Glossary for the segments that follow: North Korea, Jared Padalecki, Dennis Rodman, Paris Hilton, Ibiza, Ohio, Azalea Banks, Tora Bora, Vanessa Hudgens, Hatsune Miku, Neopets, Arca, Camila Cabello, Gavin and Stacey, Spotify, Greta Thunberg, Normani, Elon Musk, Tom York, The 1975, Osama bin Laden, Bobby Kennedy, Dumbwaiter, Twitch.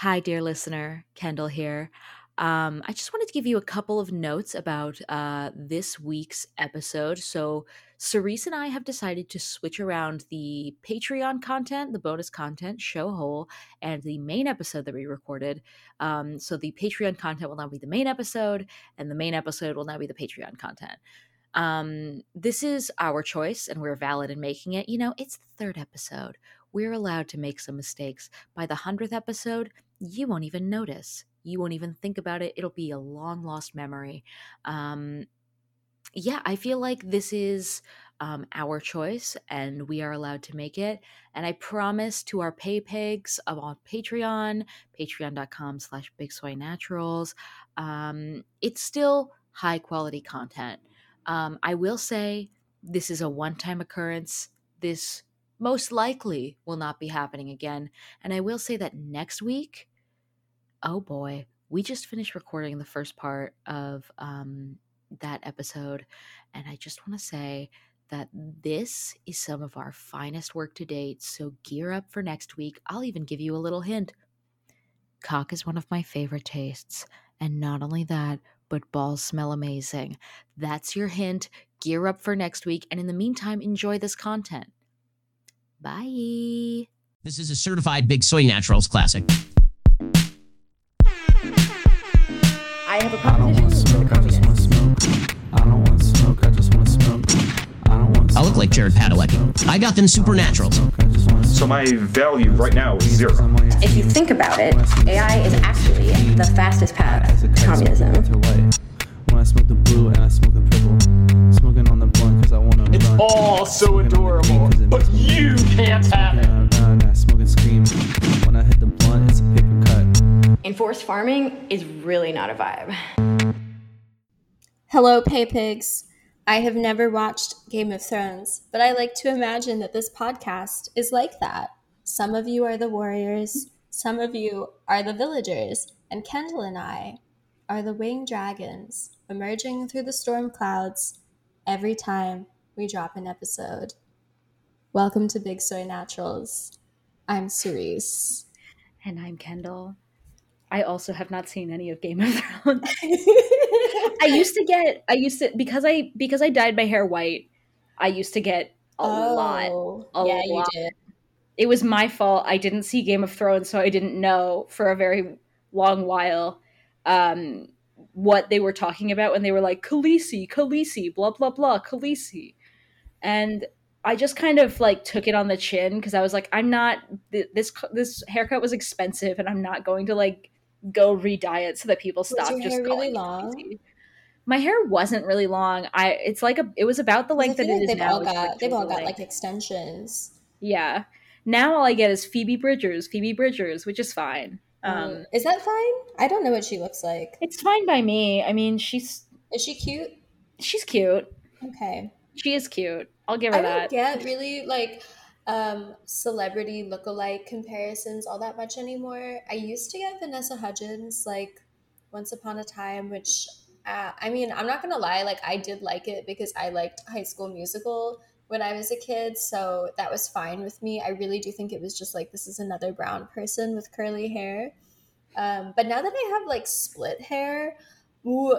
Hi, dear listener, Kendall here. I just wanted to give you a couple of notes about this week's episode. So Cerise and I have decided to switch around the Patreon content, the bonus content, show whole, and the main episode that we recorded. So the Patreon content will now be the main episode, and the main episode will now be the Patreon content. This is our choice, and we're valid in making it. You know, it's the third episode. We're allowed to make some mistakes. By the 100th episode, you won't even notice. You won't even think about it. It'll be a long-lost memory. Yeah, I feel like this is our choice, and we are allowed to make it. And I promise to our pay pigs on Patreon, patreon.com/bigsoynaturals, it's still high-quality content. I will say this is a one-time occurrence. This most likely will not be happening again. And I will say that next week, oh boy, we just finished recording the first part of that episode. And I just want to say that this is some of our finest work to date. So gear up for next week. I'll even give you a little hint. Cock is one of my favorite tastes. And not only that, but balls smell amazing. That's your hint. Gear up for next week. And in the meantime, enjoy this content. Bye. This is a certified Big Soy Naturals classic. I have a competition. I look like Jared Padalecki. I got them supernaturals. So my value right now is zero. If you think about it, AI is actually the fastest path to communism. It's all so adorable, but you can't have it. Enforced farming is really not a vibe. Hello, pay pigs. I have never watched Game of Thrones, but I like to imagine that this podcast is like that. Some of you are the warriors, some of you are the villagers, and Kendall and I are the winged dragons emerging through the storm clouds every time we drop an episode. Welcome to Big Soy Naturals. I'm Cerise. And I'm Kendall. I also have not seen any of Game of Thrones. Because I dyed my hair white, I used to get a lot. You did. It was my fault. I didn't see Game of Thrones, so I didn't know for a very long while what they were talking about when they were like, Khaleesi, blah, blah, blah, Khaleesi. And I just kind of like took it on the chin because I was like, I'm not, this haircut was expensive and I'm not going to like go re-dye it so that people stop just calling really long? Khaleesi. My hair wasn't really long. It was about the length that it is now. They've all got like extensions. Yeah. Now all I get is Phoebe Bridgers, which is fine. Is that fine? I don't know what she looks like. It's fine by me. I mean, is she cute? She's cute. Okay. She is cute. I'll give her that. I don't get really like celebrity lookalike comparisons all that much anymore. I used to get Vanessa Hudgens like once upon a time, which I mean, I'm not gonna lie, like I did like it because I liked High School Musical when I was a kid, so that was fine with me. I really do think it was just like, this is another brown person with curly hair. But now that I have like split hair,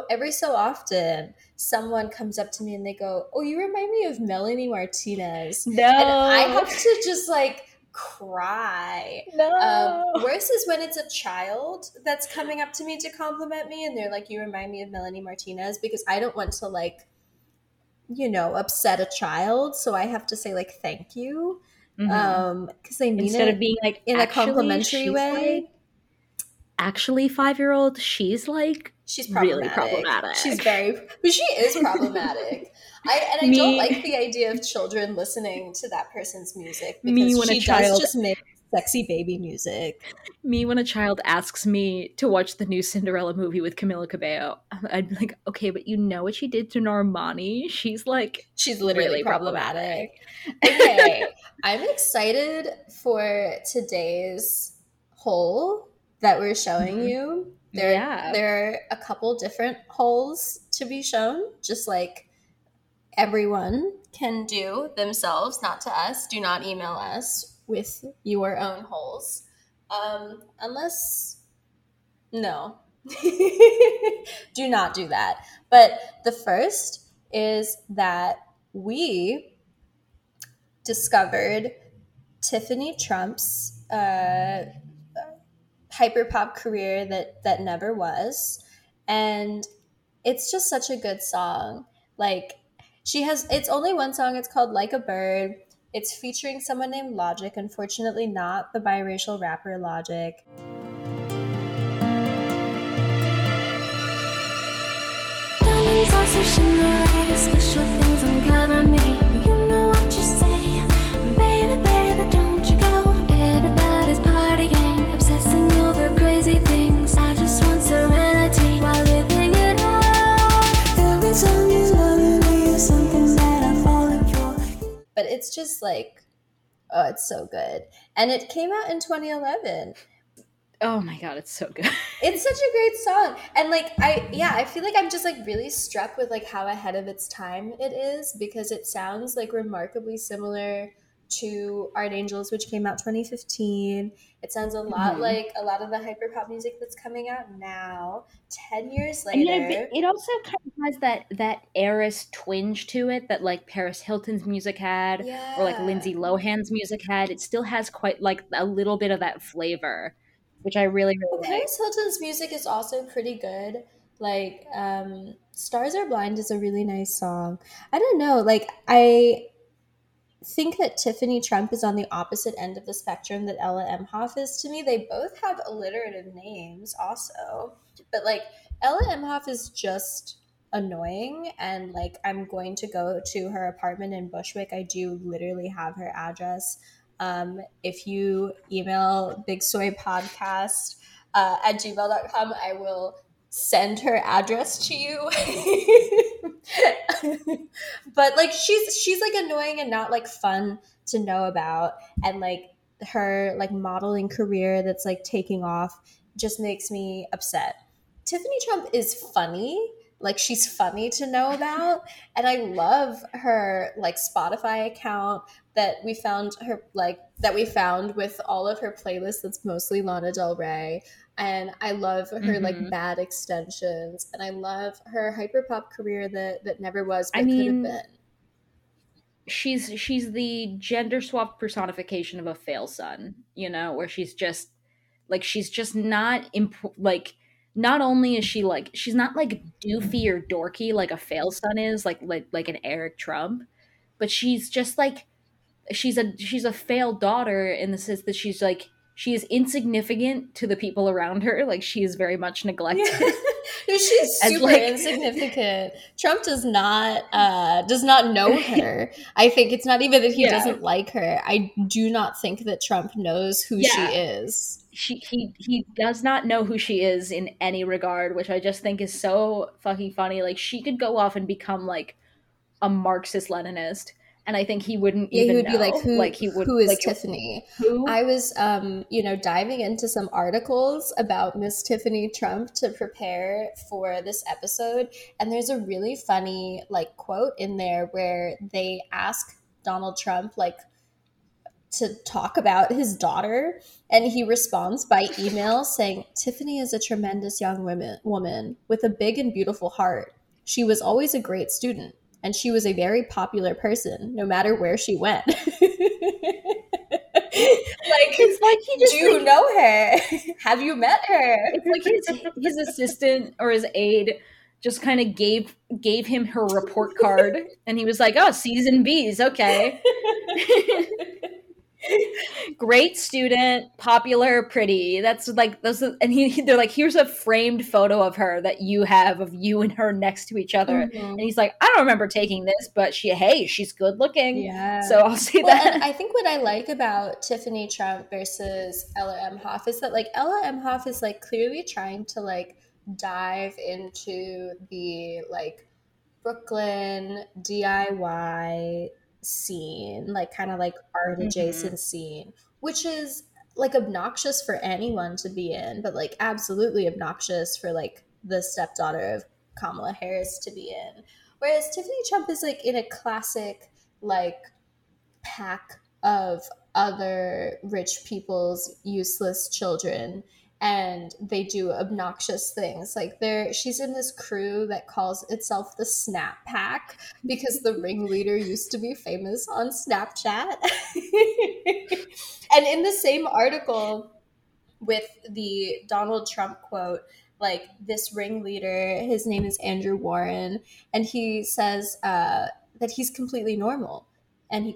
every so often someone comes up to me and they go, oh, you remind me of Melanie Martinez. No. And I have to just like cry. No. Worse is when it's a child that's coming up to me to compliment me and they're like, you remind me of Melanie Martinez, because I don't want to like, you know, upset a child, so I have to say like thank you. Mm-hmm. Because they mean instead of being like in a complimentary way. Like, actually, 5-year-old, she's really problematic. She is problematic. I don't like the idea of children listening to that person's music, because just make sexy baby music. Me, when a child asks me to watch the new Cinderella movie with Camila Cabello, I'm like, okay, but you know what she did to Normani? She's literally really problematic. Okay, I'm excited for today's haul that we're showing you. There are a couple different hauls to be shown, just like everyone can do themselves, not to us. Do not email us with your own hauls. No. Do not do that. But the first is that we discovered Tiffany Trump's hyperpop career that never was. And it's just such a good song. Like, she has, it's only one song. It's called Like a Bird. It's featuring someone named Logic. Unfortunately, not the biracial rapper Logic. Special things I'm gonna make. You know what you say, baby, baby, don't you go. Everybody's partying, obsessing over crazy things. I just want serenity while living it out. Every song is lovely, is something that I follow for. But it's just like, oh, it's so good, and it came out in 2011. Oh my God, it's so good. It's such a great song. And like, I feel like I'm just like really struck with like how ahead of its time it is, because it sounds like remarkably similar to Archangels, which came out 2015. It sounds a lot like a lot of the hyperpop music that's coming out now, 10 years later. I mean, it also kind of has that heiress twinge to it that like Paris Hilton's music had, or like Lindsay Lohan's music had. It still has quite like a little bit of that flavor, which I really, really like. Paris Hilton's music is also pretty good. Like, Stars Are Blind is a really nice song. I don't know. Like, I think that Tiffany Trump is on the opposite end of the spectrum that Ella Emhoff is to me. They both have alliterative names also. But, like, Ella Emhoff is just annoying. And, like, I'm going to go to her apartment in Bushwick. I do literally have her address. If you email bigsoypodcast at gmail.com, I will send her address to you. But like, she's like annoying and not like fun to know about. And like her like modeling career that's like taking off just makes me upset. Tiffany Trump is funny. Like, she's funny to know about. And I love her, like, Spotify account that we found with all of her playlists that's mostly Lana Del Rey. And I love her, like, Bad extensions. And I love her hyperpop career that never was, but could have been. She's the gender-swapped personification of a fail son, you know, where she's just, like, not only is she like, she's not like doofy or dorky like a fail son is, like an Eric Trump, but she's just like, she's a failed daughter in the sense that she's like, she is insignificant to the people around her. Like, she is very much neglected. Yeah. She's super insignificant. Trump does not know her. I think it's not even that he doesn't like her. I do not think that Trump knows who she is. He does not know who she is in any regard, which I just think is so fucking funny. Like, she could go off and become like a Marxist-Leninist, and I think he wouldn't even know. He would be like, who is like, Tiffany? Who? I was, diving into some articles about Miss Tiffany Trump to prepare for this episode, and there's a really funny like quote in there where they ask Donald Trump like to talk about his daughter, and he responds by email saying, "Tiffany is a tremendous young woman with a big and beautiful heart. She was always a great student, and she was a very popular person, no matter where she went." Like, it's like he just, do you know her? Have you met her? It's like his assistant or his aide just kind of gave him her report card, and he was like, "Oh, C's and B's, okay." Great student, popular, pretty. That's like those. And they're like, "Here's a framed photo of her that you have of you and her next to each other." And he's like, "I don't remember taking this, but she's good looking." Yeah. So I'll say that. And I think what I like about Tiffany Trump versus Ella Emhoff is that like Ella Emhoff is like clearly trying to like dive into the like Brooklyn DIY scene, like kind of like art adjacent scene, which is like obnoxious for anyone to be in, but like absolutely obnoxious for like the stepdaughter of Kamala Harris to be in. Whereas Tiffany Trump is like in a classic like pack of other rich people's useless children, and they do obnoxious things. Like, she's in this crew that calls itself the Snap Pack because the ringleader used to be famous on Snapchat. And in the same article with the Donald Trump quote, like, this ringleader, his name is Andrew Warren, and he says that he's completely normal. And I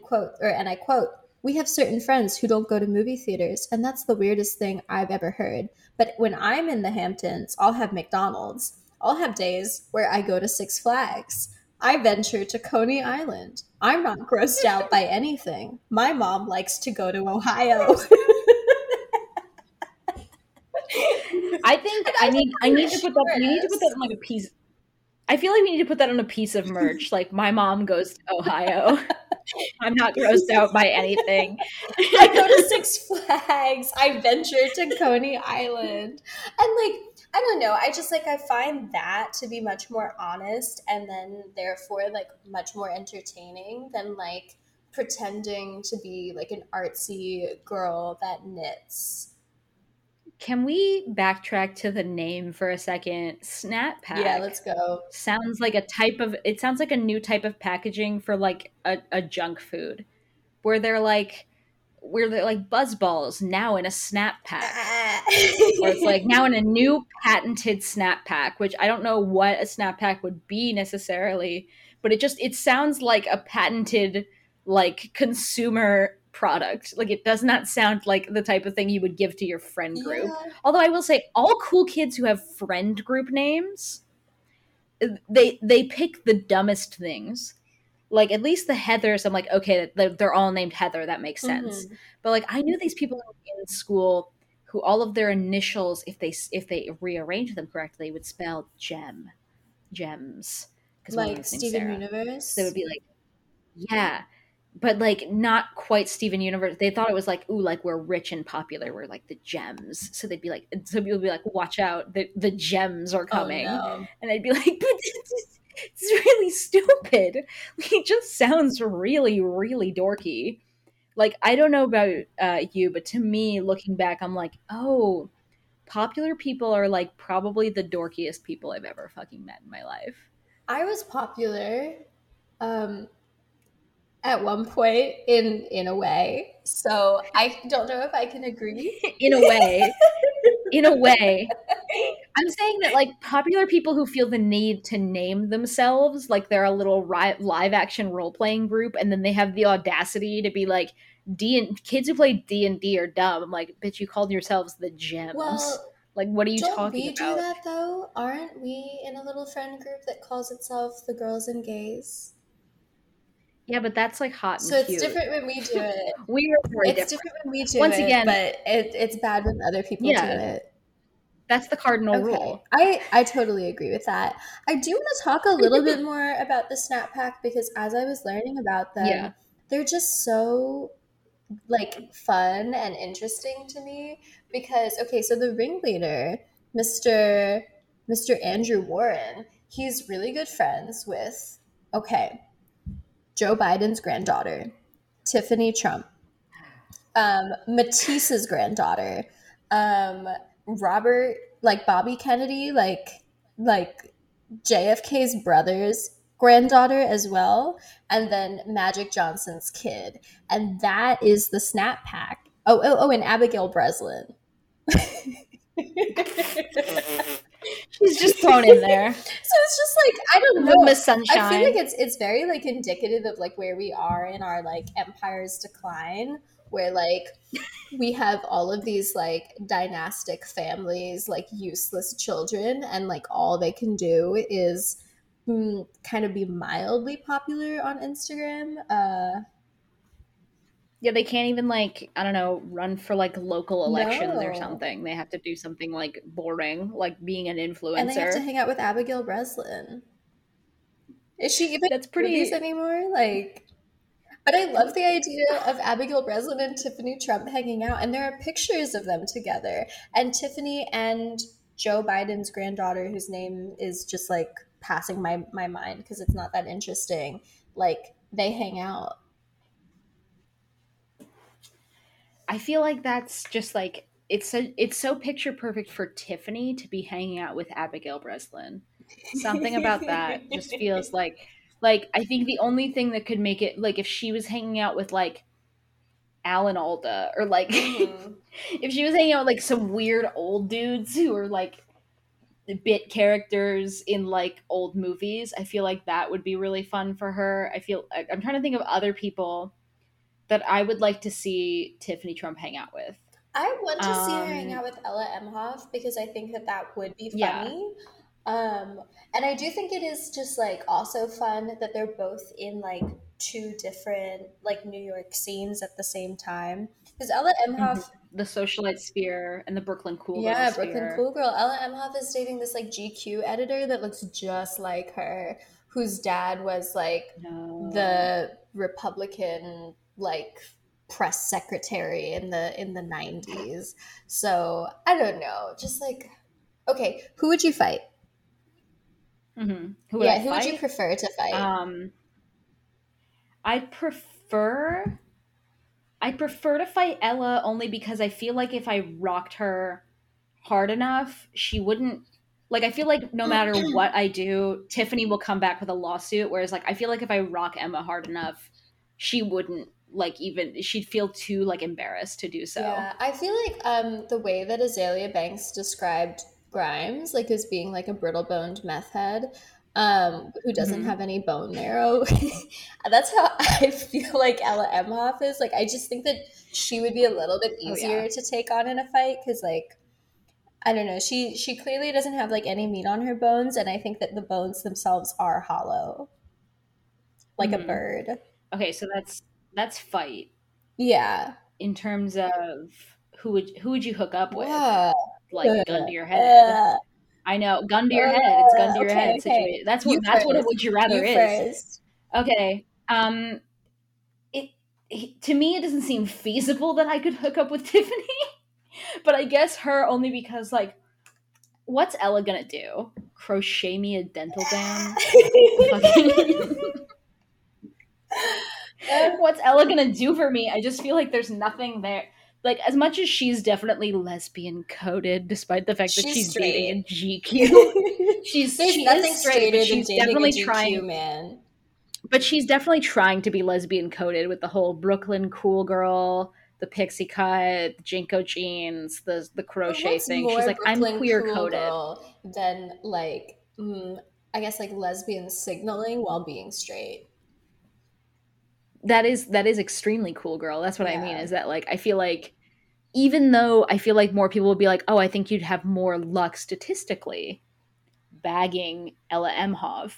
quote, "We have certain friends who don't go to movie theaters, and that's the weirdest thing I've ever heard. But when I'm in the Hamptons, I'll have McDonald's. I'll have days where I go to Six Flags. I venture to Coney Island. I'm not grossed out by anything. My mom likes to go to Ohio." We need to put that on like a piece. I feel like we need to put that on a piece of merch. Like, my mom goes to Ohio. I'm not grossed out by anything. I go to Six Flags. I venture to Coney Island. And like, I don't know. I just like, I find that to be much more honest, and then therefore like much more entertaining than like pretending to be like an artsy girl that knits. Can we backtrack to the name for a second? Snap Pack. Yeah, let's go. Sounds like it sounds like a new type of packaging for like a junk food, where they're like Buzz Balls now in a Snap Pack. Or it's like now in a new patented Snap Pack, which I don't know what a Snap Pack would be necessarily, but it sounds like a patented like consumer product. Like, it does not sound like the type of thing you would give to your friend group. Yeah. Although I will say, all cool kids who have friend group names, they pick the dumbest things. Like, at least the Heathers, I'm like, okay, they're all named Heather, that makes sense. Mm-hmm. But like, I knew these people in school who all of their initials, if they rearrange them correctly, would spell gems, because like Steven Universe, they would be like, yeah. But like, not quite Steven Universe. They thought it was like, ooh, like, we're rich and popular. We're like the gems. So they'd be like, so people would be like, watch out, the gems are coming. Oh, no. And I'd be like, but it's really stupid. It just sounds really, really dorky. Like, I don't know about you, but to me, looking back, I'm like, oh, popular people are like probably the dorkiest people I've ever fucking met in my life. I was popular. At one point, in a way. So I don't know if I can agree. In a way. I'm saying that, like, popular people who feel the need to name themselves, like, they're a little live-action role-playing group, and then they have the audacity to be, like, kids who play D&D are dumb. I'm like, bitch, you called yourselves the gems. Well, like, what are you talking about? Don't we do that, though? Aren't we in a little friend group that calls itself the Girls and Gays? Yeah, but that's like hot and cute. So it's different when we do it. It's different when we do it. Once again, but it's bad when other people do it. That's the cardinal rule. I totally agree with that. I do want to talk a little bit more about the Snap Pack, because as I was learning about them, they're just so like fun and interesting to me. Because so the ringleader, Mr. Andrew Warren, he's really good friends with Joe Biden's granddaughter, Tiffany Trump, Matisse's granddaughter, Robert, like Bobby Kennedy, like JFK's brother's granddaughter as well, and then Magic Johnson's kid. And that is the Snap Pack. Oh, and Abigail Breslin. She's just thrown in there. So it's just like, I don't know. Miss Sunshine. I feel like it's very like indicative of like where we are in our like empire's decline, where like we have all of these like dynastic families, like useless children, and like all they can do is kind of be mildly popular on Instagram. Yeah, they can't even like, I don't know, run for like local elections or something. They have to do something like boring, like being an influencer. And they have to hang out with Abigail Breslin. Is she even in the anymore? Like, but I love the idea of Abigail Breslin and Tiffany Trump hanging out, and there are pictures of them together. And Tiffany and Joe Biden's granddaughter, whose name is just like passing my mind because it's not that interesting, like they hang out. I feel like that's just like, it's so picture perfect for Tiffany to be hanging out with Abigail Breslin. Something about that just feels like, I think the only thing that could make it, like, if she was hanging out with, like, Alan Alda, or, like, if she was hanging out with, like, some weird old dudes who are, like, bit characters in, like, old movies, I feel like that would be really fun for her. I'm trying to think of other people that I would like to see Tiffany Trump hang out with. I want to see her hang out with Ella Emhoff, because I think that that would be funny. Yeah. And I do think it is just, like, also fun that they're both in, like, two different, like, New York scenes at the same time. Because Ella Emhoff... Mm-hmm. The socialite sphere and the Brooklyn cool girl sphere. Yeah, Brooklyn cool girl. Ella Emhoff is dating this, like, GQ editor that looks just like her, whose dad was, like, the Republican, like... press secretary in the 90s. So I don't know, just like, okay, who would you fight? Mm-hmm. Who would you prefer to fight? I prefer to fight Ella, only because I feel like if I rocked her hard enough, she wouldn't, like, I feel like no matter what I do, Tiffany will come back with a lawsuit, whereas, like, I feel like if I rock Emma hard enough, she wouldn't, like, even she'd feel too, like, embarrassed to do so. Yeah, I feel like the way that Azalea Banks described Grimes, like, as being, like, a brittle-boned meth head who doesn't have any bone marrow, that's how I feel like Ella Emhoff is. Like, I just think that she would be a little bit easier to take on in a fight, because, like, I don't know, she clearly doesn't have, like, any meat on her bones, and I think that the bones themselves are hollow, like a bird. Okay, so that's fight. Yeah. In terms of who would you hook up with? Yeah. Like, gun to your head. Yeah. I know, gun to your head. It's gun to your head situation. That's what a would you rather is. Okay. To me, it doesn't seem feasible that I could hook up with Tiffany, but I guess her, only because, like, what's Ella gonna do? Crochet me a dental dam? What's Ella gonna do for me? I just feel like there's nothing there. Like, as much as she's definitely lesbian coded, despite the fact that she's dating a GQ, she's definitely trying to be lesbian coded with the whole Brooklyn cool girl, the pixie cut, JNCO jeans, the crochet thing. She's like, Brooklyn, I'm queer coded. Cool then, like, I guess, like, lesbian signaling while being straight. That is extremely cool girl. That's what I mean, is that, like, I feel like, even though I feel like more people would be like, oh, I think you'd have more luck statistically bagging Ella Emhoff.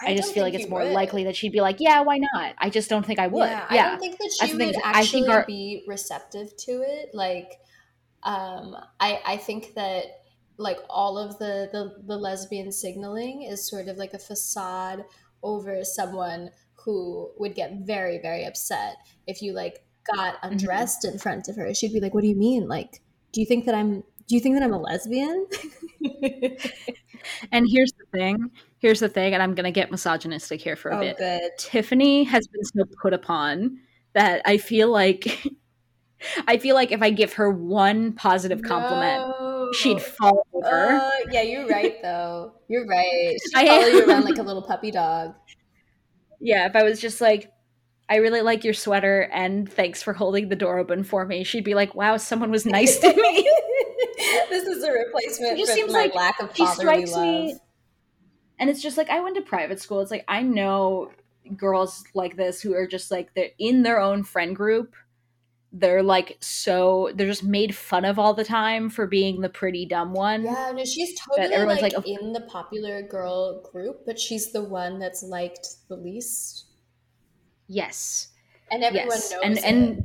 I just feel like it's more likely that she'd be like, yeah, why not? I just don't think I would. Yeah, yeah. I don't think that she would actually be receptive to it. Like, I think that, like, all of the lesbian signaling is sort of like a facade over someone who would get very, very upset if you, like, got undressed in front of her. She'd be like, what do you mean? Like, do you think that I'm a lesbian? And here's the thing, and I'm going to get misogynistic here for a bit. Good. Tiffany has been so put upon that I feel like if I give her one positive compliment, she'd fall over. Yeah, you're right, though. You're right. She'd follow you around like a little puppy dog. Yeah, if I was just like, I really like your sweater and thanks for holding the door open for me, she'd be like, wow, someone was nice to me. This is a replacement for my, like, lack of fatherly love. Me, and it's just like, I went to private school. It's like, I know girls like this who are just like, they're in their own friend group. They're like, so they're just made fun of all the time for being the pretty dumb one. Yeah, no, she's totally like in the popular girl group, but she's the one that's liked the least. Yes, and everyone knows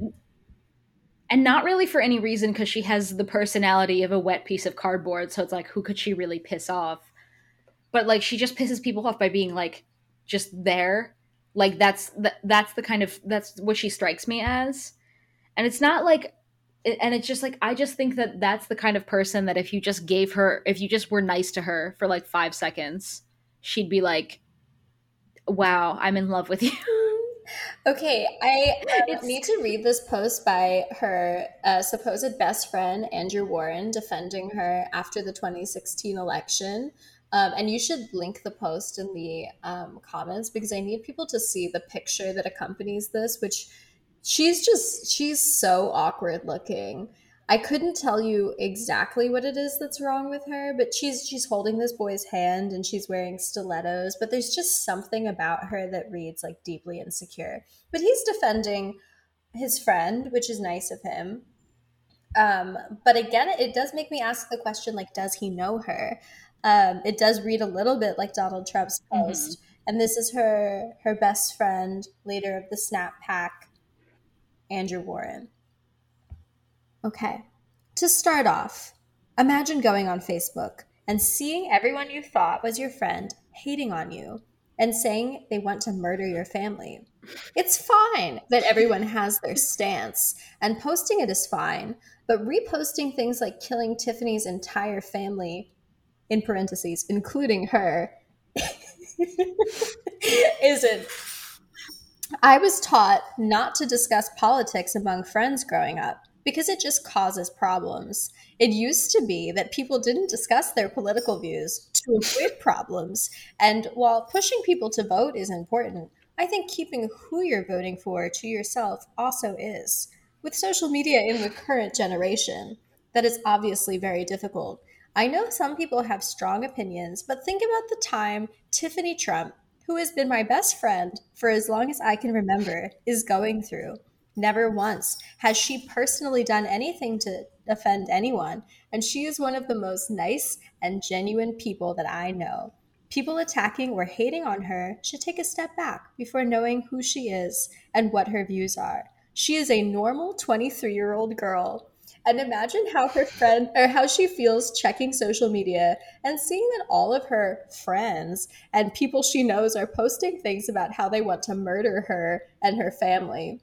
and not really for any reason, because she has the personality of a wet piece of cardboard. So it's like, who could she really piss off? But, like, she just pisses people off by being, like, just there. Like, that's what she strikes me as. And it's not like, and it's just like, I just think that that's the kind of person that if you just were nice to her for, like, 5 seconds, she'd be like, wow, I'm in love with you. Okay, I need to read this post by her supposed best friend, Andrew Warren, defending her after the 2016 election. And you should link the post in the comments, because I need people to see the picture that accompanies this, which she's so awkward looking. I couldn't tell you exactly what it is that's wrong with her, but she's holding this boy's hand and she's wearing stilettos, but there's just something about her that reads like deeply insecure. But he's defending his friend, which is nice of him. But again, it does make me ask the question, like, does he know her? It does read a little bit like Donald Trump's post. Mm-hmm. And this is her best friend, leader of the Snap Pack, Andrew Warren. Okay, to start off, imagine going on Facebook and seeing everyone you thought was your friend hating on you and saying they want to murder your family. It's fine that everyone has their stance, and posting it is fine, but reposting things like killing Tiffany's entire family, in parentheses, including her, isn't. I was taught not to discuss politics among friends growing up, because it just causes problems. It used to be that people didn't discuss their political views to avoid problems. And while pushing people to vote is important, I think keeping who you're voting for to yourself also is. With social media in the current generation, that is obviously very difficult. I know some people have strong opinions, but think about the time Tiffany Trump, who has been my best friend for as long as I can remember, is going through. Never once has she personally done anything to offend anyone, and she is one of the most nice and genuine people that I know. People attacking or hating on her should take a step back before knowing who she is and what her views are. She is a normal 23-year-old girl, and imagine how her friend or how she feels checking social media and seeing that all of her friends and people she knows are posting things about how they want to murder her and her family.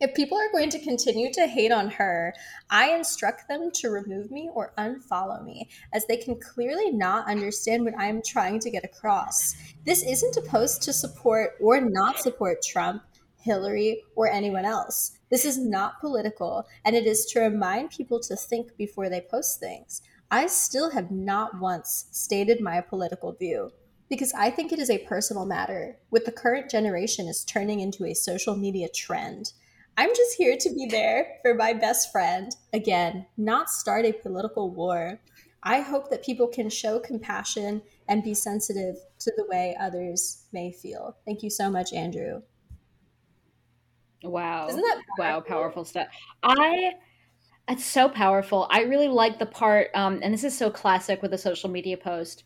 If people are going to continue to hate on her, I instruct them to remove me or unfollow me, as they can clearly not understand what I am trying to get across. This isn't a post to support or not support Trump, Hillary, or anyone else. This is not political, and it is to remind people to think before they post things. I still have not once stated my political view, because I think it is a personal matter. What the current generation is turning into a social media trend. I'm just here to be there for my best friend. Again, not start a political war. I hope that people can show compassion and be sensitive to the way others may feel. Thank you so much, Andrew. Wow. Isn't that powerful? Wow, powerful stuff. It's so powerful. I really like the part, and this is so classic with a social media post,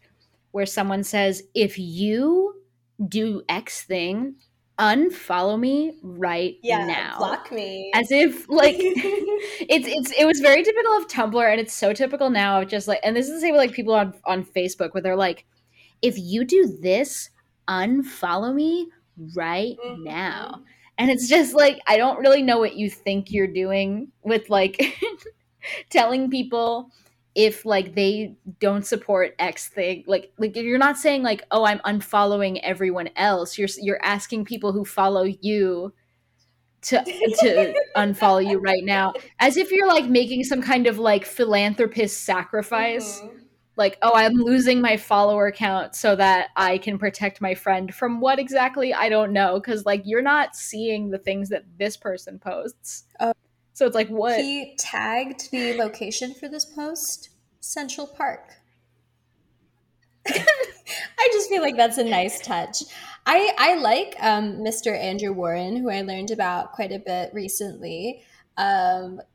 where someone says, if you do X thing, unfollow me right now. Block me. As if like it was very typical of Tumblr, and it's so typical now of just like, and this is the same with like people on Facebook where they're like, if you do this, unfollow me right now. And it's just like, I don't really know what you think you're doing with like telling people if like they don't support X thing, like you're not saying like, oh, I'm unfollowing everyone else. You're asking people who follow you to unfollow you right now, as if you're like making some kind of like philanthropist sacrifice. Mm-hmm. Like, oh, I'm losing my follower count so that I can protect my friend from what exactly, I don't know, because like you're not seeing the things that this person posts. So it's like, what? He tagged the location for this post, Central Park. I just feel like that's a nice touch. I like Mr. Andrew Warren, who I learned about quite a bit recently.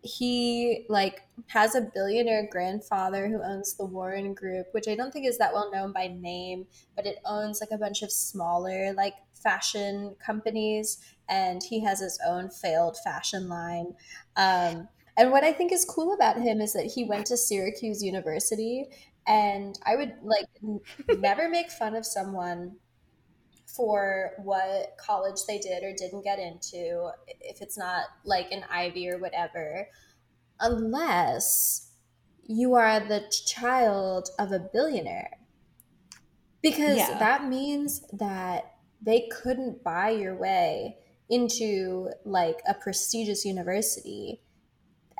He like has a billionaire grandfather who owns the Warren Group, which I don't think is that well known by name, but it owns like a bunch of smaller like fashion companies, and he has his own failed fashion line. And what I think is cool about him is that he went to Syracuse University, and I would like never make fun of someone for what college they did or didn't get into if it's not like an Ivy or whatever, unless you are the child of a billionaire, because that means that they couldn't buy your way into like a prestigious university,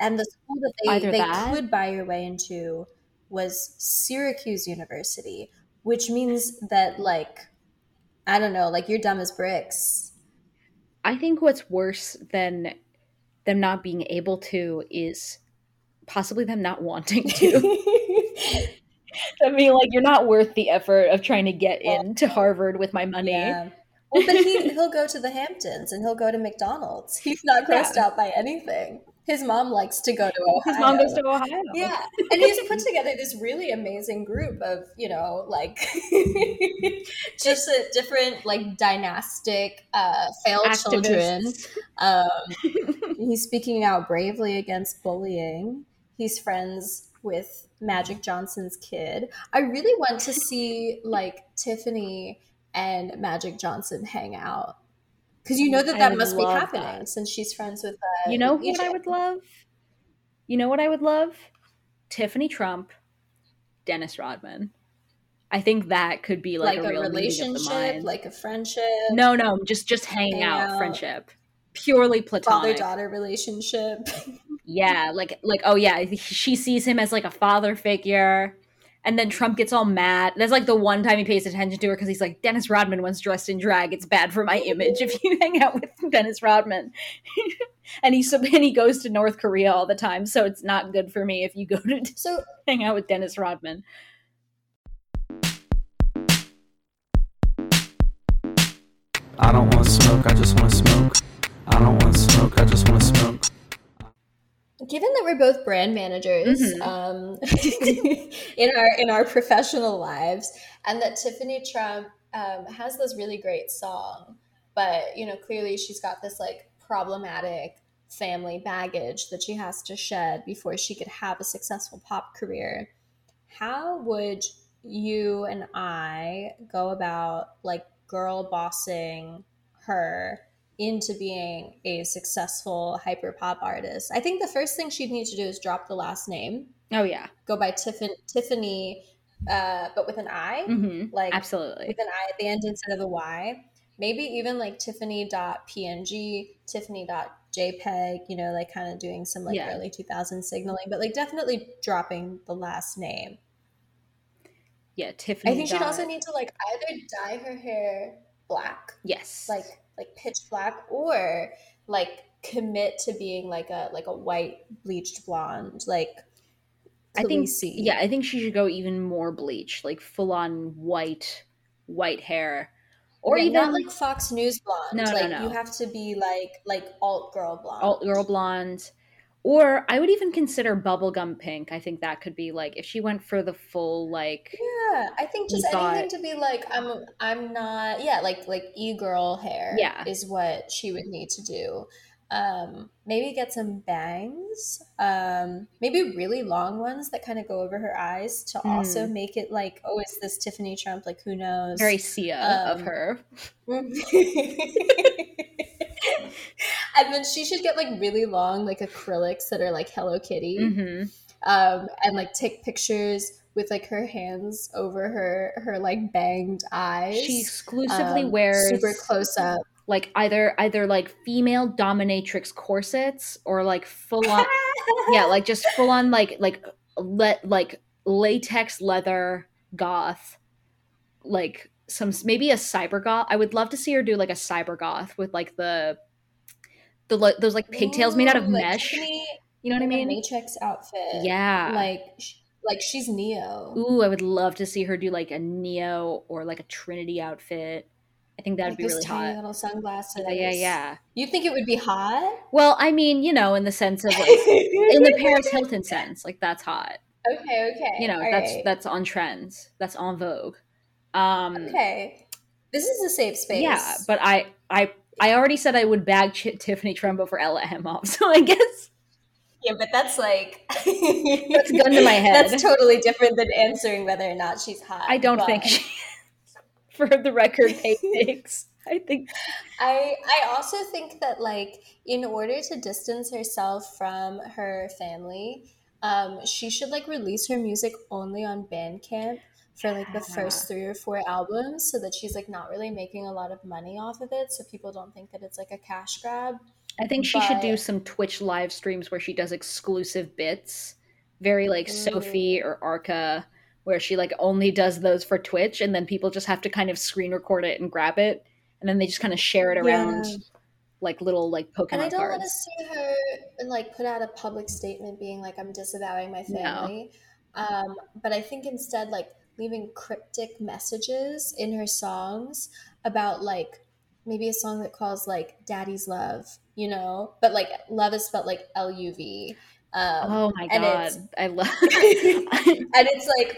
and the school that they could buy your way into was Syracuse University, which means that, like, I don't know, like, you're dumb as bricks. I think what's worse than them not being able to is possibly them not wanting to. I mean, like, you're not worth the effort of trying to get into Harvard with my money. Yeah. Well, but he'll go to the Hamptons and he'll go to McDonald's. He's not grossed out by anything. His mom likes to go to Ohio. His mom goes to Ohio. Yeah. And he's put together this really amazing group of, you know, like just a different, like, dynastic failed activists. Children. He's speaking out bravely against bullying. He's friends with Magic Johnson's kid. I really want to see, like, Tiffany and Magic Johnson hang out. Because you know that must be happening since she's friends with you know what I would love? You know what I would love? Tiffany Trump, Dennis Rodman. I think that could be like a real relationship, like a friendship. No, just hang out friendship. Purely platonic. Father-daughter relationship. Yeah, like oh yeah, she sees him as like a father figure. And then Trump gets all mad. That's like the one time he pays attention to her because he's like, Dennis Rodman once dressed in drag. It's bad for my image if you hang out with Dennis Rodman. and he goes to North Korea all the time, so it's not good for me if you go to hang out with Dennis Rodman. I don't want to smoke. I just want to smoke. I don't want to smoke. I just want to smoke. Given that we're both brand managers in our professional lives, and that Tiffany Trump has this really great song, but, you know, clearly she's got this, like, problematic family baggage that she has to shed before she could have a successful pop career. How would you and I go about, like, girl bossing her into being a successful hyper pop artist? I think the first thing she'd need to do is drop the last name. Oh yeah, go by Tiffany, but with an I, like absolutely with an I at the end instead of a Y. Maybe even like Tiffany.png, Tiffany.jpg. You know, like kind of doing some like early 2000s signaling, but like definitely dropping the last name. Yeah, Tiffany. I think she'd also need to like either dye her hair black. Yes, like pitch black, or like commit to being like a white bleached blonde, like Khaleesi. I think she should go even more bleached, like full on white hair, or even not like Fox News blonde. No. You have to be like alt girl blonde, or I would even consider bubblegum pink. I think that could be like if she went for the full like. Yeah, I think just anything to be like I'm not like e-girl hair is what she would need to do. Maybe get some bangs, maybe really long ones that kind of go over her eyes to also make it like, oh, is this Tiffany Trump? Like, who knows? Very Sia of her. And then she should get like really long, like acrylics that are like Hello Kitty, and like take pictures with like her hands over her like banged eyes. She exclusively wears super close up, like either like female dominatrix corsets or like full on, like just full on like latex leather goth, like. Maybe a cyber goth. I would love to see her do like a cyber goth with like the those like pigtails made out of mesh. Tiffany, you know what I mean? Matrix outfit. Yeah, like she's Neo. Ooh, I would love to see her do like a Neo or like a Trinity outfit. I think that would be really hot. Little sunglasses. Yeah. You think it would be hot? Well, I mean, you know, in the sense of like in the Paris Hilton sense, like that's hot. Okay. You know, that's on trend. That's en vogue. Okay, this is a safe space. Yeah, but I already said I would bag Tiffany Trump over Ella Emhoff, so I guess. Yeah, but that's like that's gun to my head. That's totally different than answering whether or not she's hot. I don't think she. For the record, takes. I think. I also think that like in order to distance herself from her family, she should like release her music only on Bandcamp. for like the first 3 or 4 albums, so that she's like not really making a lot of money off of it, so people don't think that it's like a cash grab. I think she should do some Twitch live streams where she does exclusive bits, very like Sophie or Arca, where she like only does those for Twitch, and then people just have to kind of screen record it and grab it, and then they just kind of share it around like little like Pokemon cards. And I don't want to see her like put out a public statement being like, I'm disavowing my family. No. But I think instead like leaving cryptic messages in her songs about like maybe a song that calls like Daddy's Love, you know, but like love is spelled like LUV. Oh my God. I love it. And it's like,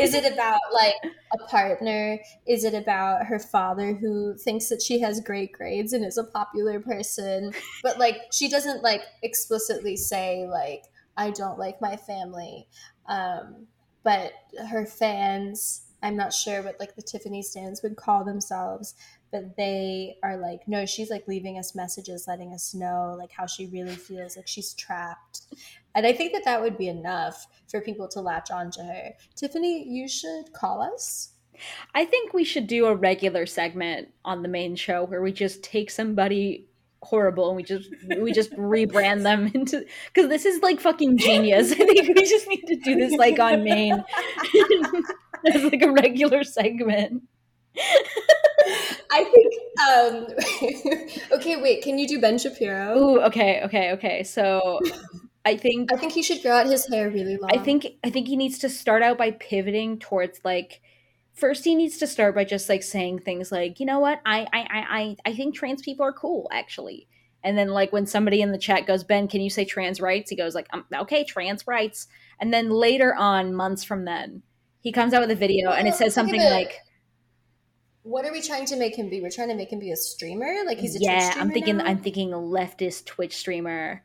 is it about like a partner? Is it about her father who thinks that she has great grades and is a popular person? But like, she doesn't like explicitly say like, I don't like my family. But her fans, I'm not sure what like the Tiffany stans would call themselves, but they are like, no, she's like leaving us messages, letting us know like how she really feels, like she's trapped. And I think that that would be enough for people to latch onto her. Tiffany, you should call us. I think we should do a regular segment on the main show where we just take somebody horrible and we just rebrand them into, because this is like fucking genius. I think we just need to do this like on main as like a regular segment. I think okay, wait, can you do Ben Shapiro? Ooh, okay. So I think he should grow out his hair really long. I think he needs to start out by pivoting towards like, first he needs to start by just like saying things like, you know what, I think trans people are cool actually. And then like when somebody in the chat goes, Ben, can you say trans rights? He goes like, okay, trans rights. And then later on, months from then, he comes out with a video and it says something like, what are we trying to make him be? We're trying to make him be a streamer? Like he's a Twitch streamer. I'm thinking a leftist Twitch streamer.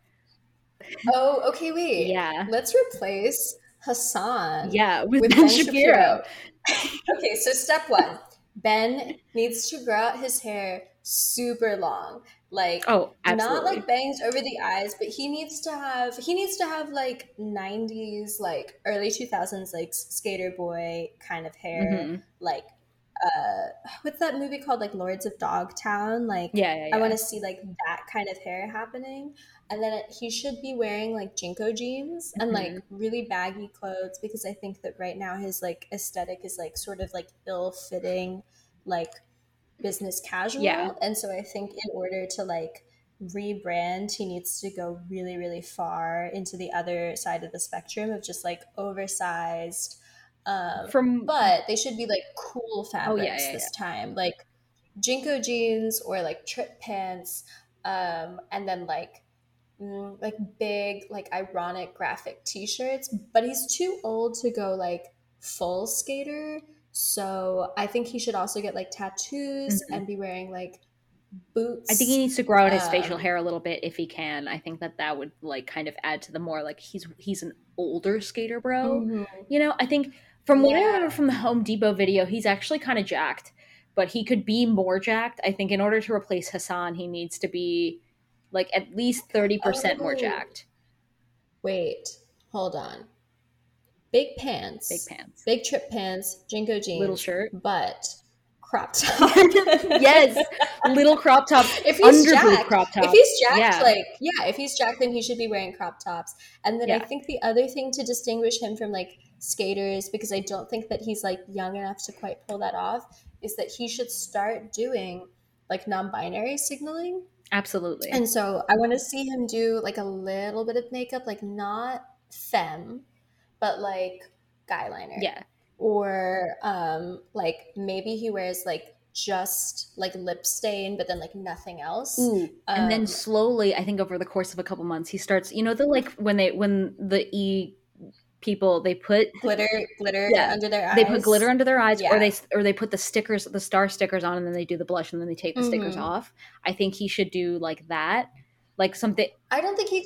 Oh, okay, wait. Yeah. Let's replace Hassan with Ben Shapiro. Okay, so step 1. Ben needs to grow out his hair super long. Like, not like bangs over the eyes, but he needs to have like 90s, like early 2000s, like skater boy kind of hair. Mm-hmm. Like, what's that movie called? Like Lords of Dogtown. Like, I want to see like that kind of hair happening. And then he should be wearing like JNCO jeans and like really baggy clothes, because I think that right now his like aesthetic is like sort of like ill-fitting, like business casual. Yeah. And so I think in order to like rebrand, he needs to go really, really far into the other side of the spectrum of just like oversized. But they should be like cool fabrics this time, like JNCO jeans or like trip pants, and then like big like ironic graphic t-shirts. But he's too old to go like full skater, so I think he should also get like tattoos and be wearing like boots. I think he needs to grow out his facial hair a little bit if he can. I think that would like kind of add to the more like he's an older skater bro. You know, I think from what I remember from the Home Depot video, he's actually kind of jacked, but he could be more jacked. I think in order to replace Hassan, he needs to be like at least 30% more jacked. Wait, hold on. Big pants. Big trip pants, JNCO jeans. Little shirt. But crop top. Yes, little crop top. If he's jacked, if he's jacked, then he should be wearing crop tops. And then I think the other thing to distinguish him from like skaters, because I don't think that he's like young enough to quite pull that off, is that he should start doing like non-binary signaling. Absolutely. And so I want to see him do like a little bit of makeup, like not femme, but like guy liner. Yeah. Or like maybe he wears like just like lip stain, but then like nothing else. And then slowly, I think over the course of a couple months, he starts, you know, the like when the E people, they put glitter under their eyes. They put glitter under their eyes, or they put the stickers, the star stickers on, and then they do the blush, and then they take the stickers off. I think he should do like that, like something. I don't think he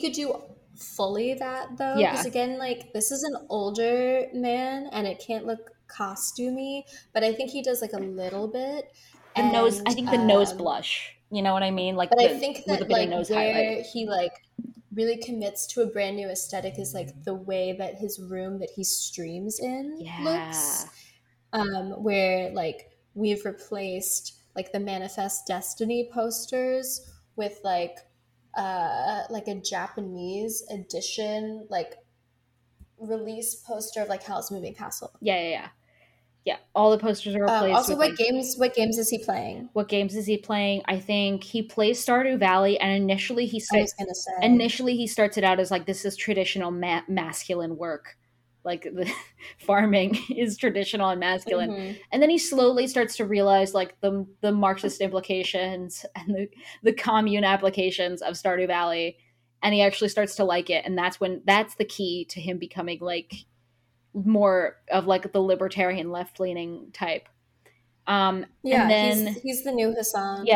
could do fully that though, because again, like this is an older man and it can't look costumey, but I think he does like a little bit. The nose blush, you know what I mean? Like, but I think that like where he like really commits to a brand new aesthetic is like the way that his room that he streams in looks, where like we've replaced like the Manifest Destiny posters with like a Japanese edition like release poster of like Howl's Moving Castle. Yeah. All the posters are replaced. Also, with, what games is he playing? I think he plays Stardew Valley, and initially he starts it out as like, this is traditional masculine work. Like the farming is traditional and masculine. Mm-hmm. And then he slowly starts to realize like the Marxist implications and the commune applications of Stardew Valley. And he actually starts to like it. And that's the key to him becoming like more of like the libertarian left-leaning type. And then he's the new Hassan.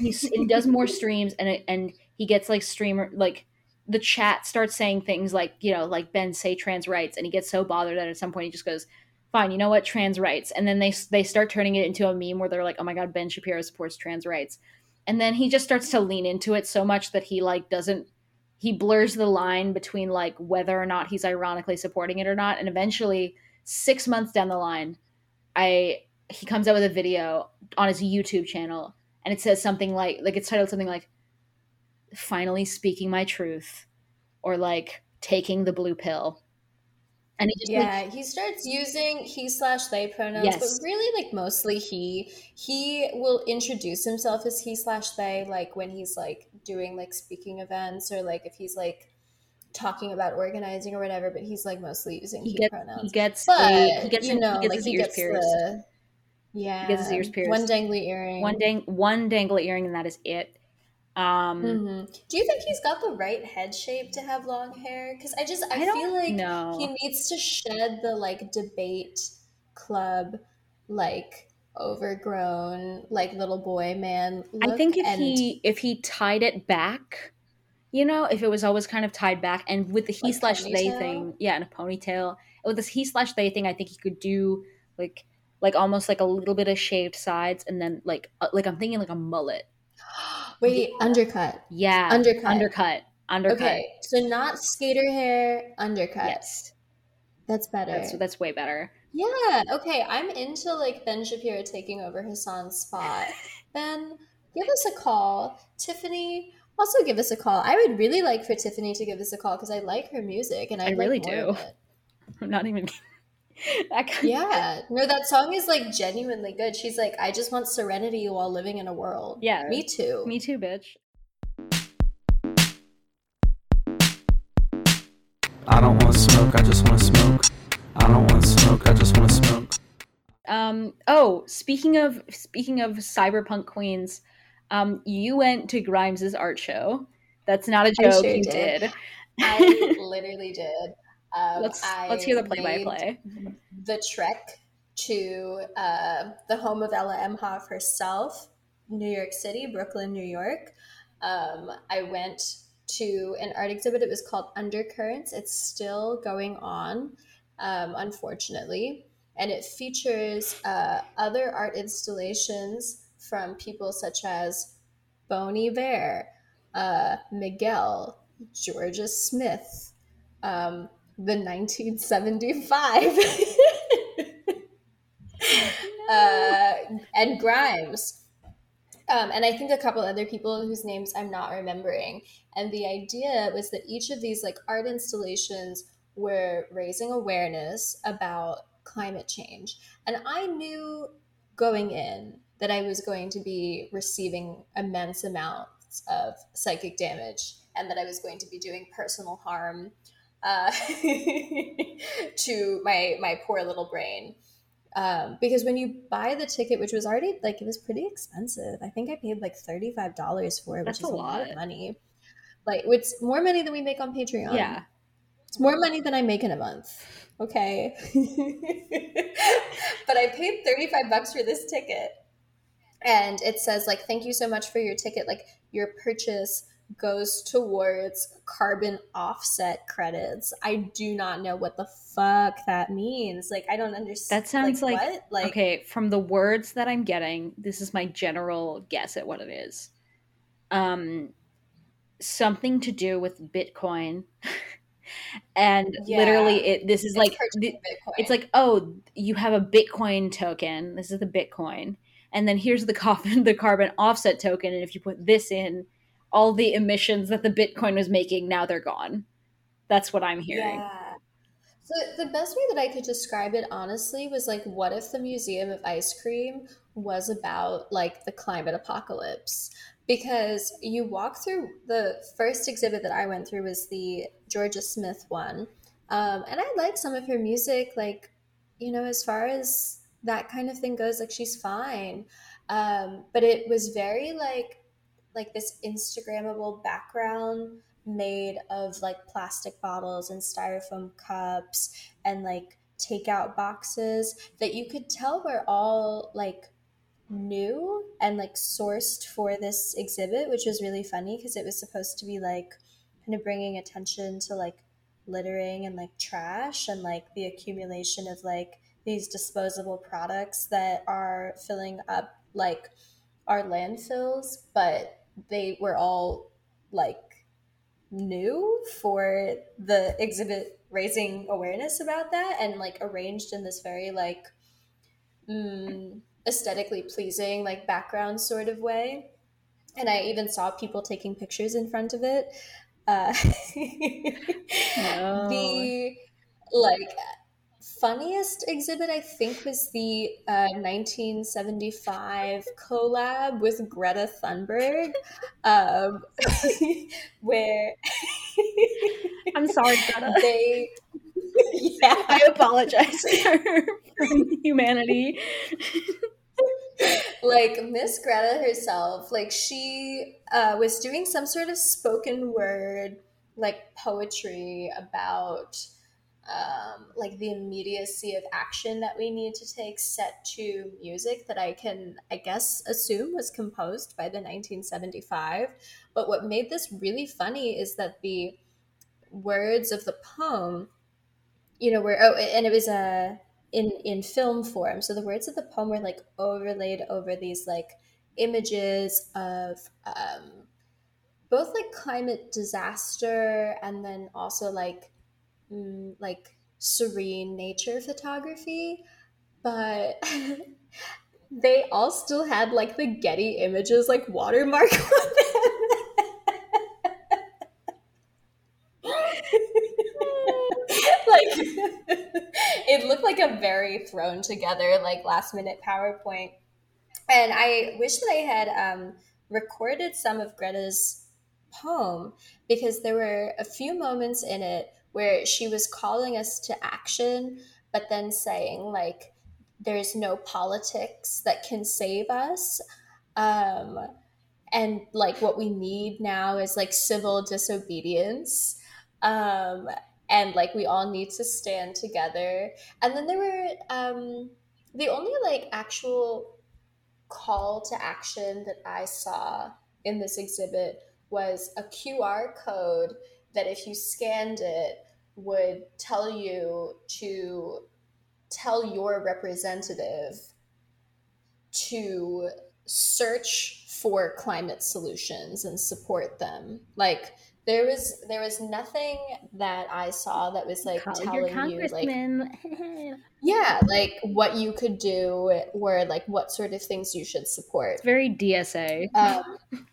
He does more streams, and he gets like streamer, like the chat starts saying things like, you know, like Ben, say trans rights, and he gets so bothered that at some point he just goes, fine, you know what, trans rights. And then they start turning it into a meme where they're like, oh my god, Ben Shapiro supports trans rights. And then he just starts to lean into it so much that he like doesn't, he blurs the line between like whether or not he's ironically supporting it or not. And eventually 6 months down the line, he comes out with a video on his YouTube channel, and it says something like it's titled something like finally speaking my truth, or like taking the blue pill. And he just he starts using he/they pronouns, but really like mostly he will introduce himself as he/they, like when he's like doing like speaking events, or like if he's like talking about organizing or whatever, but he's like mostly using he pronouns. He gets his ears pierced. One dangly earring, and that is it. Do you think he's got the right head shape to have long hair? Because I feel like he needs to shed the like debate club, like overgrown, like little boy man look. I think if he tied it back, you know, if it was always kind of tied back, and with the he/they thing, and a ponytail, with this he/they thing, I think he could do like almost like a little bit of shaved sides, and then like I'm thinking like a mullet. Wait, undercut. Yeah. Undercut. Okay, so not skater hair, undercut. Yes. That's better. That's way better. Yeah, okay, I'm into like Ben Shapiro taking over Hassan's spot. Ben, give us a call. Tiffany, also give us a call. I would really like for Tiffany to give us a call because I like her music, and I really do. I'm not even kidding. That song is like genuinely good. She's like, I just want serenity while living in a world. Yeah, me too, bitch. I don't want to smoke, I just want to smoke. I don't want to smoke, I just want to smoke. Speaking of cyberpunk queens, you went to Grimes's art show. That's not a joke. I sure did. I literally did. Let's hear the play-by-play. The trek to the home of Ella Emhoff herself, New York City, Brooklyn, New York. I went to an art exhibit. It was called Undercurrents. It's still going on, unfortunately. And it features other art installations from people such as Bon Iver, Miguel, Georgia Smith, The 1975 and Grimes, and I think a couple other people whose names I'm not remembering. And the idea was that each of these like art installations were raising awareness about climate change. And I knew going in that I was going to be receiving immense amounts of psychic damage, and that I was going to be doing personal harm to my poor little brain, because when you buy the ticket, which was already like, it was pretty expensive. I think I paid like $35 for it. That's which is a lot of money. Like, it's more money than we make on Patreon. Yeah, it's more money than I make in a month. Okay, but I paid $35 for this ticket, and it says like, thank you so much for your ticket. Like, your purchase goes towards carbon offset credits. I do not know what the fuck that means. Like, I don't understand. That sounds like, what? Like, okay, from the words that I'm getting, this is my general guess at what it is. something to do with Bitcoin. And literally this is like, it's like, oh, you have a Bitcoin token. This is the Bitcoin. And then here's the carbon offset token. And if you put this in, all the emissions that the Bitcoin was making, now they're gone. That's what I'm hearing. Yeah. So the best way that I could describe it, honestly, was like, what if the Museum of Ice Cream was about like the climate apocalypse? Because you walk through the first exhibit that I went through was the Georgia Smith one. And I like some of her music, like, you know, as far as that kind of thing goes, like she's fine. But it was very like this Instagrammable background made of like plastic bottles and styrofoam cups and like takeout boxes that you could tell were all like new and like sourced for this exhibit, which was really funny because it was supposed to be like kind of bringing attention to like littering and like trash and like the accumulation of like these disposable products that are filling up like our landfills, but they were all like new for the exhibit, raising awareness about that and like arranged in this very like aesthetically pleasing like background sort of way. And I even saw people taking pictures in front of it. The like funniest exhibit I think was the 1975 collab with Greta Thunberg, where I'm sorry, Greta. I apologize for humanity. Like Miss Greta herself, like she was doing some sort of spoken word, like poetry about like the immediacy of action that we need to take, set to music that I can, I guess, assume was composed by the 1975. But what made this really funny is that the words of the poem, you know, were, oh, and it was in film form. So the words of the poem were like overlaid over these like images of both like climate disaster and then also like serene nature photography, but they all still had like the Getty Images like watermark on them. Like it looked like a very thrown together like last minute PowerPoint. And I wish that I had recorded some of Greta's poem, because there were a few moments in it where she was calling us to action, but then saying like, there's no politics that can save us. And like what we need now is like civil disobedience. And like, we all need to stand together. And then there were, the only like actual call to action that I saw in this exhibit was a QR code that if you scanned it would tell you to tell your representative to search for climate solutions and support them. Like there was nothing that I saw that was like telling you like, yeah, like what you could do or like what sort of things you should support. It's very DSA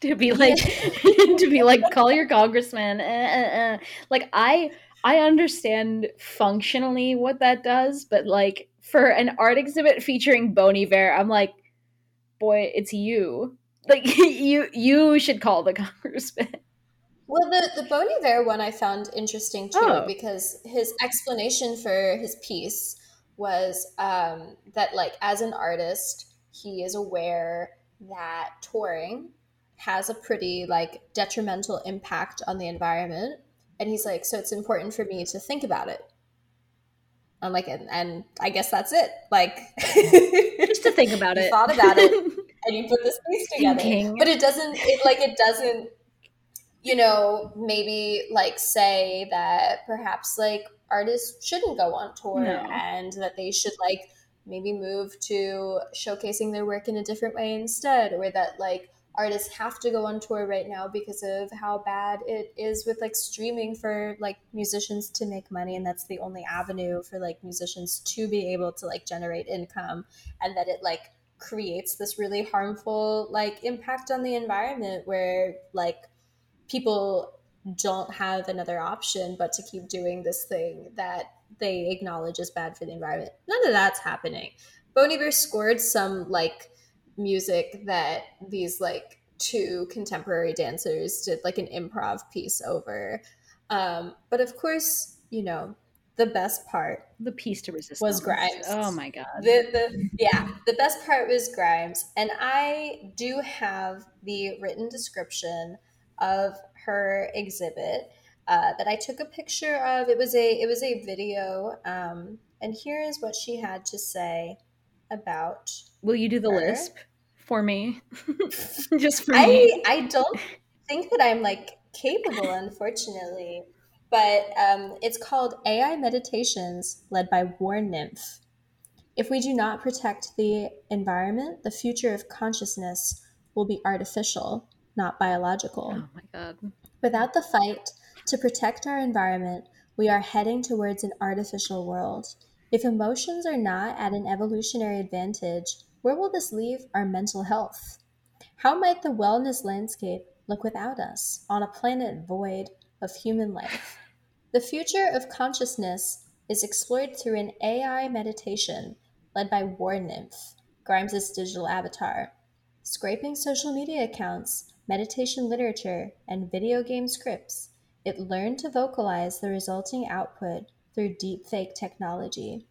to be like, call your congressman. Like I understand functionally what that does, but like for an art exhibit featuring Bon Iver, I'm like, boy, it's you. Like you should call the congressman. Well, the Bon Iver one I found interesting, too, because his explanation for his piece was that, like, as an artist, he is aware that touring has a pretty, like, detrimental impact on the environment. And he's like, so it's important for me to think about it. I'm like, and I guess that's it. Like, just to think about it. You thought about it, and you put this piece together. Thinking. But it doesn't... you know, maybe like say that perhaps like artists shouldn't go on tour and that they should like maybe move to showcasing their work in a different way instead, or that like artists have to go on tour right now because of how bad it is with like streaming for like musicians to make money, and that's the only avenue for like musicians to be able to like generate income, and that it like creates this really harmful like impact on the environment where like people don't have another option but to keep doing this thing that they acknowledge is bad for the environment. None of that's happening. Bon Iver scored some like music that these like two contemporary dancers did like an improv piece over. But of course, you know, the best part, the piece to resist was Grimes. Oh my God. The best part was Grimes. And I do have the written description of her exhibit that I took a picture of. It was a video, and here is what she had to say about. Will you do the lisp for me? Just for me. I don't think that I'm like capable, unfortunately, but it's called AI Meditations Led by War Nymph. If we do not protect the environment, the future of consciousness will be artificial, not biological. Oh my God. Without the fight to protect our environment, we are heading towards an artificial world. If emotions are not at an evolutionary advantage, where will this leave our mental health? How might the wellness landscape look without us on a planet void of human life? The future of consciousness is explored through an AI meditation led by War Nymph, Grimes' digital avatar. Scraping social media accounts, meditation literature, and video game scripts, it learned to vocalize the resulting output through deepfake technology.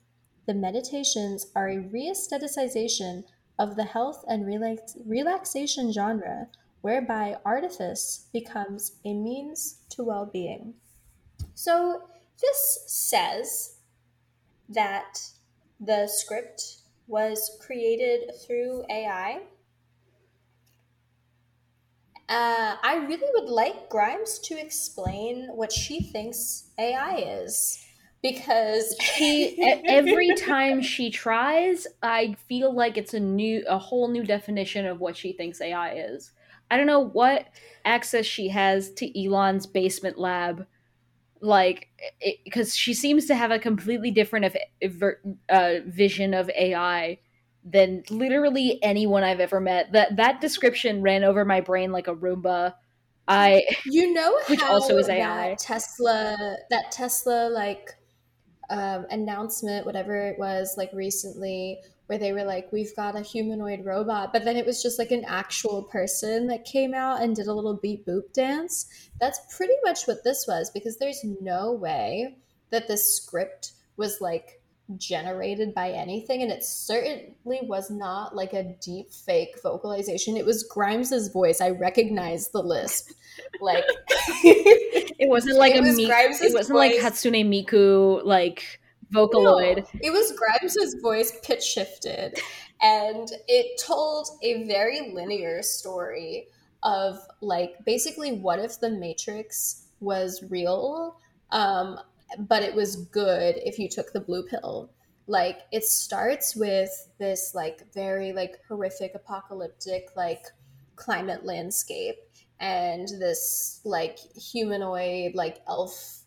The meditations are a re-aestheticization of the health and relaxation genre, whereby artifice becomes a means to well-being. So this says that the script was created through AI. I really would like Grimes to explain what she thinks AI is. Because every time she tries, I feel like it's a whole new definition of what she thinks AI is. I don't know what access she has to Elon's basement lab, like, because she seems to have a completely different vision of AI than literally anyone I've ever met. That description ran over my brain like a Roomba. Which also is AI. That Tesla like. Announcement, whatever it was, like recently, where they were like, we've got a humanoid robot, but then it was just like an actual person that came out and did a little beep boop dance. That's pretty much what this was, because there's no way that this script was like generated by anything, and it certainly was not like a deep fake vocalization. It was Grimes's voice. I recognize the lisp. Like it wasn't like it wasn't like Hatsune Miku like Vocaloid. No, it was Grimes's voice pitch shifted, and it told a very linear story of like basically what if the Matrix was real, but it was good if you took the blue pill. Like it starts with this like very like horrific apocalyptic like climate landscape and this like humanoid like elf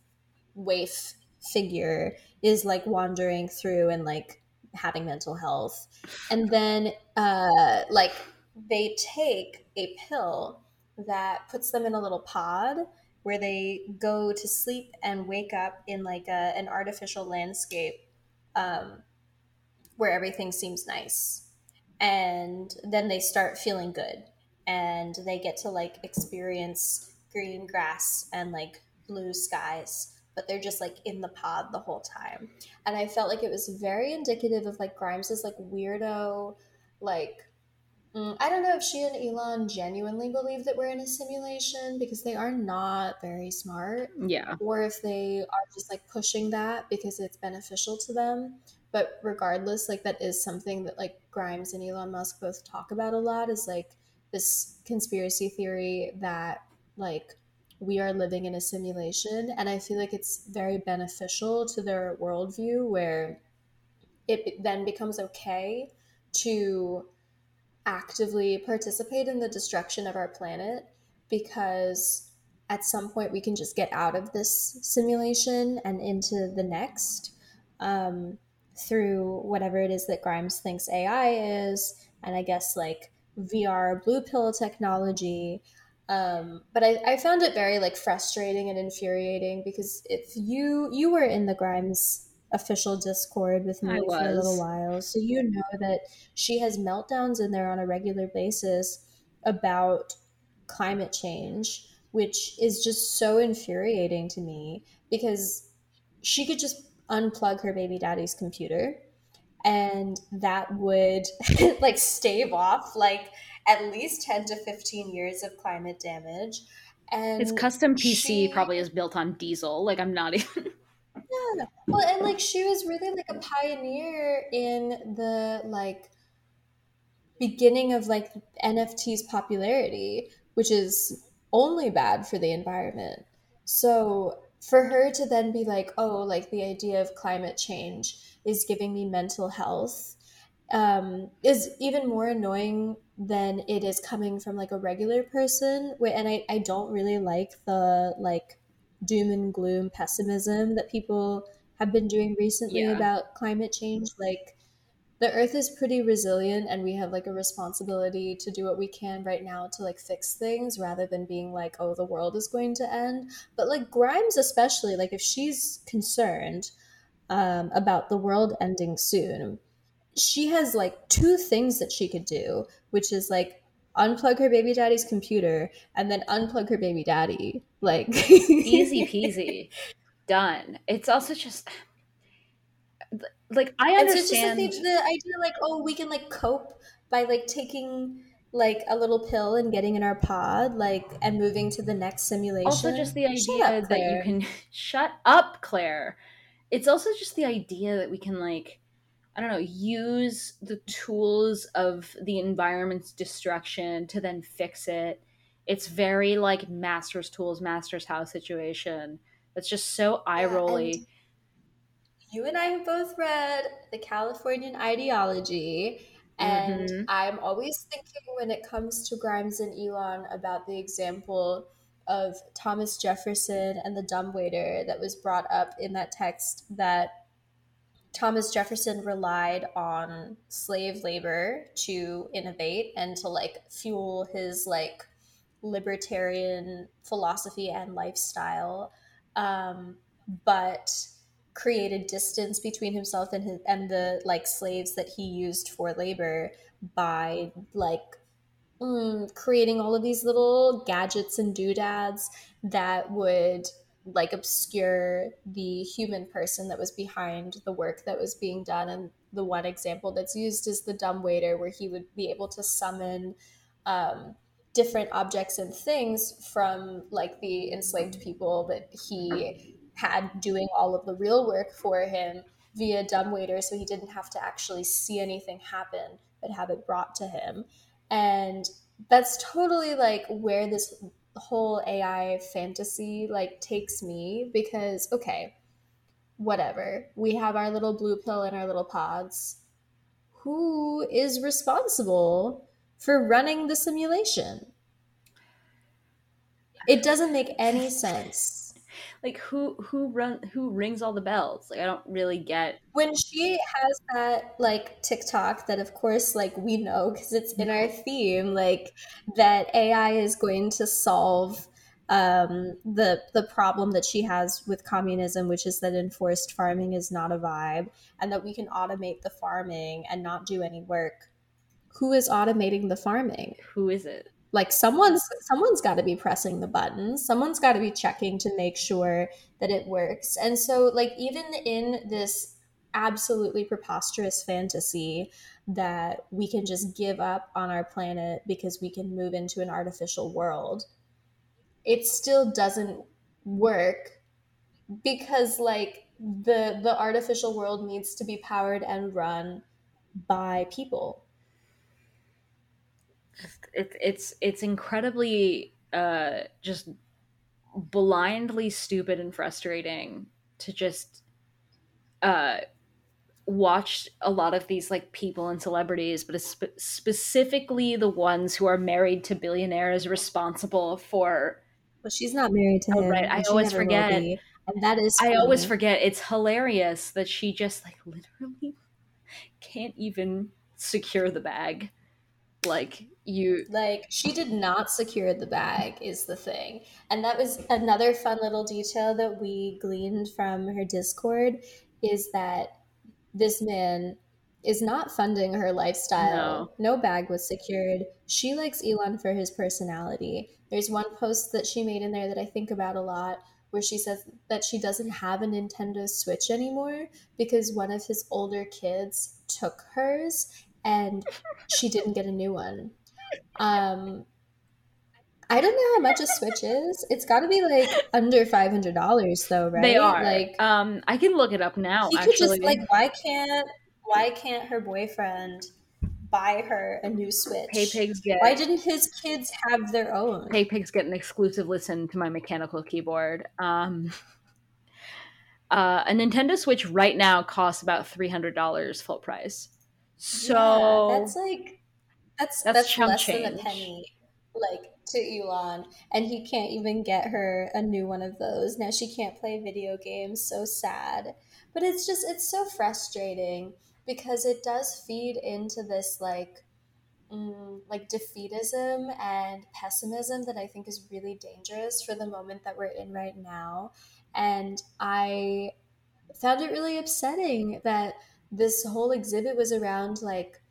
waif figure is like wandering through and like having mental health. And then like they take a pill that puts them in a little pod where they go to sleep and wake up in like an artificial landscape where everything seems nice. And then they start feeling good and they get to like experience green grass and like blue skies, but they're just like in the pod the whole time. And I felt like it was very indicative of like Grimes's like weirdo, like, I don't know if she and Elon genuinely believe that we're in a simulation, because they are not very smart. Yeah. Or if they are just like pushing that because it's beneficial to them. But regardless, like that is something that like Grimes and Elon Musk both talk about a lot, is like this conspiracy theory that like we are living in a simulation. And I feel like it's very beneficial to their worldview, where it then becomes okay to actively participate in the destruction of our planet, because at some point we can just get out of this simulation and into the next, through whatever it is that Grimes thinks AI is, and I guess like VR blue pill technology. But I found it very like frustrating and infuriating, because if you were in the Grimes official Discord with me for a little while, so you know that she has meltdowns in there on a regular basis about climate change, which is just so infuriating to me, because she could just unplug her baby daddy's computer and that would like stave off like at least 10 to 15 years of climate damage. And its custom PC probably is built on diesel. Like, I'm not even... Yeah. Well, and like she was really like a pioneer in the like beginning of like NFT's popularity, which is only bad for the environment. So for her to then be like, oh, like the idea of climate change is giving me mental health, is even more annoying than it is coming from like a regular person. And I don't really like the like doom and gloom pessimism that people have been doing recently about climate change. Like, the earth is pretty resilient and we have like a responsibility to do what we can right now to like fix things, rather than being like, oh, the world is going to end. But like Grimes especially, like if she's concerned about the world ending soon, she has like two things that she could do, which is like unplug her baby daddy's computer and then unplug her baby daddy. Like easy peasy. Done. It's also just like, I understand. And so it's just the idea like, oh, we can like cope by like taking like a little pill and getting in our pod, like, and moving to the next simulation. Also just the idea that you can shut up, Claire. It's also just the idea that we can like, I don't know, use the tools of the environment's destruction to then fix it. It's very like master's tools, master's house situation. That's just so eye-rolly. And you and I have both read The Californian Ideology, and I'm always thinking when it comes to Grimes and Elon about the example of Thomas Jefferson and the Dumbwaiter that was brought up in that text, that Thomas Jefferson relied on slave labor to innovate and to like fuel his like libertarian philosophy and lifestyle, but created distance between himself and the like slaves that he used for labor by like creating all of these little gadgets and doodads that would like obscure the human person that was behind the work that was being done. And the one example that's used is the Dumbwaiter, where he would be able to summon different objects and things from like the enslaved people that he had doing all of the real work for him via Dumbwaiter, so he didn't have to actually see anything happen but have it brought to him. And that's totally like where this whole AI fantasy like takes me, because okay, whatever, we have our little blue pill and our little pods. Who is responsible for running the simulation? It doesn't make any sense. Like who rings all the bells? Like, I don't really get. When she has that like TikTok that, of course, like we know because it's in our theme, like that AI is going to solve the problem that she has with communism, which is that enforced farming is not a vibe, and that we can automate the farming and not do any work. Who is automating the farming? Who is it? Like someone's got to be pressing the buttons. Someone's got to be checking to make sure that it works. And so like even in this absolutely preposterous fantasy that we can just give up on our planet because we can move into an artificial world, it still doesn't work, because like the artificial world needs to be powered and run by people. It's incredibly just blindly stupid and frustrating to just watched a lot of these like people and celebrities, but specifically the ones who are married to billionaires responsible for. But she's not married to him. Oh, right. I always forget. And that is funny. I always forget. It's hilarious that she just like literally can't even secure the bag. Like she did not secure the bag is the thing. And that was another fun little detail that we gleaned from her Discord, is that this man is not funding her lifestyle. No bag was secured. She likes Elon for his personality. There's one post that she made in there that I think about a lot, where she says that she doesn't have a Nintendo Switch anymore because one of his older kids took hers and she didn't get a new one. I don't know how much a Switch is. It's got to be like under $500 though, right? They are. Like, I can look it up now. He actually could just like, why can't her boyfriend buy her a new Switch? Why didn't his kids have their own? Hey Pigs get an exclusive listen to my mechanical keyboard. A Nintendo Switch right now costs about $300 full price. So yeah, that's less change. Than a penny. Like, to Elon, and he can't even get her a new one of those. Now she can't play video games. So sad. But it's just, it's so frustrating because it does feed into this like defeatism and pessimism that I think is really dangerous for the moment that we're in right now. And I found it really upsetting that this whole exhibit was around like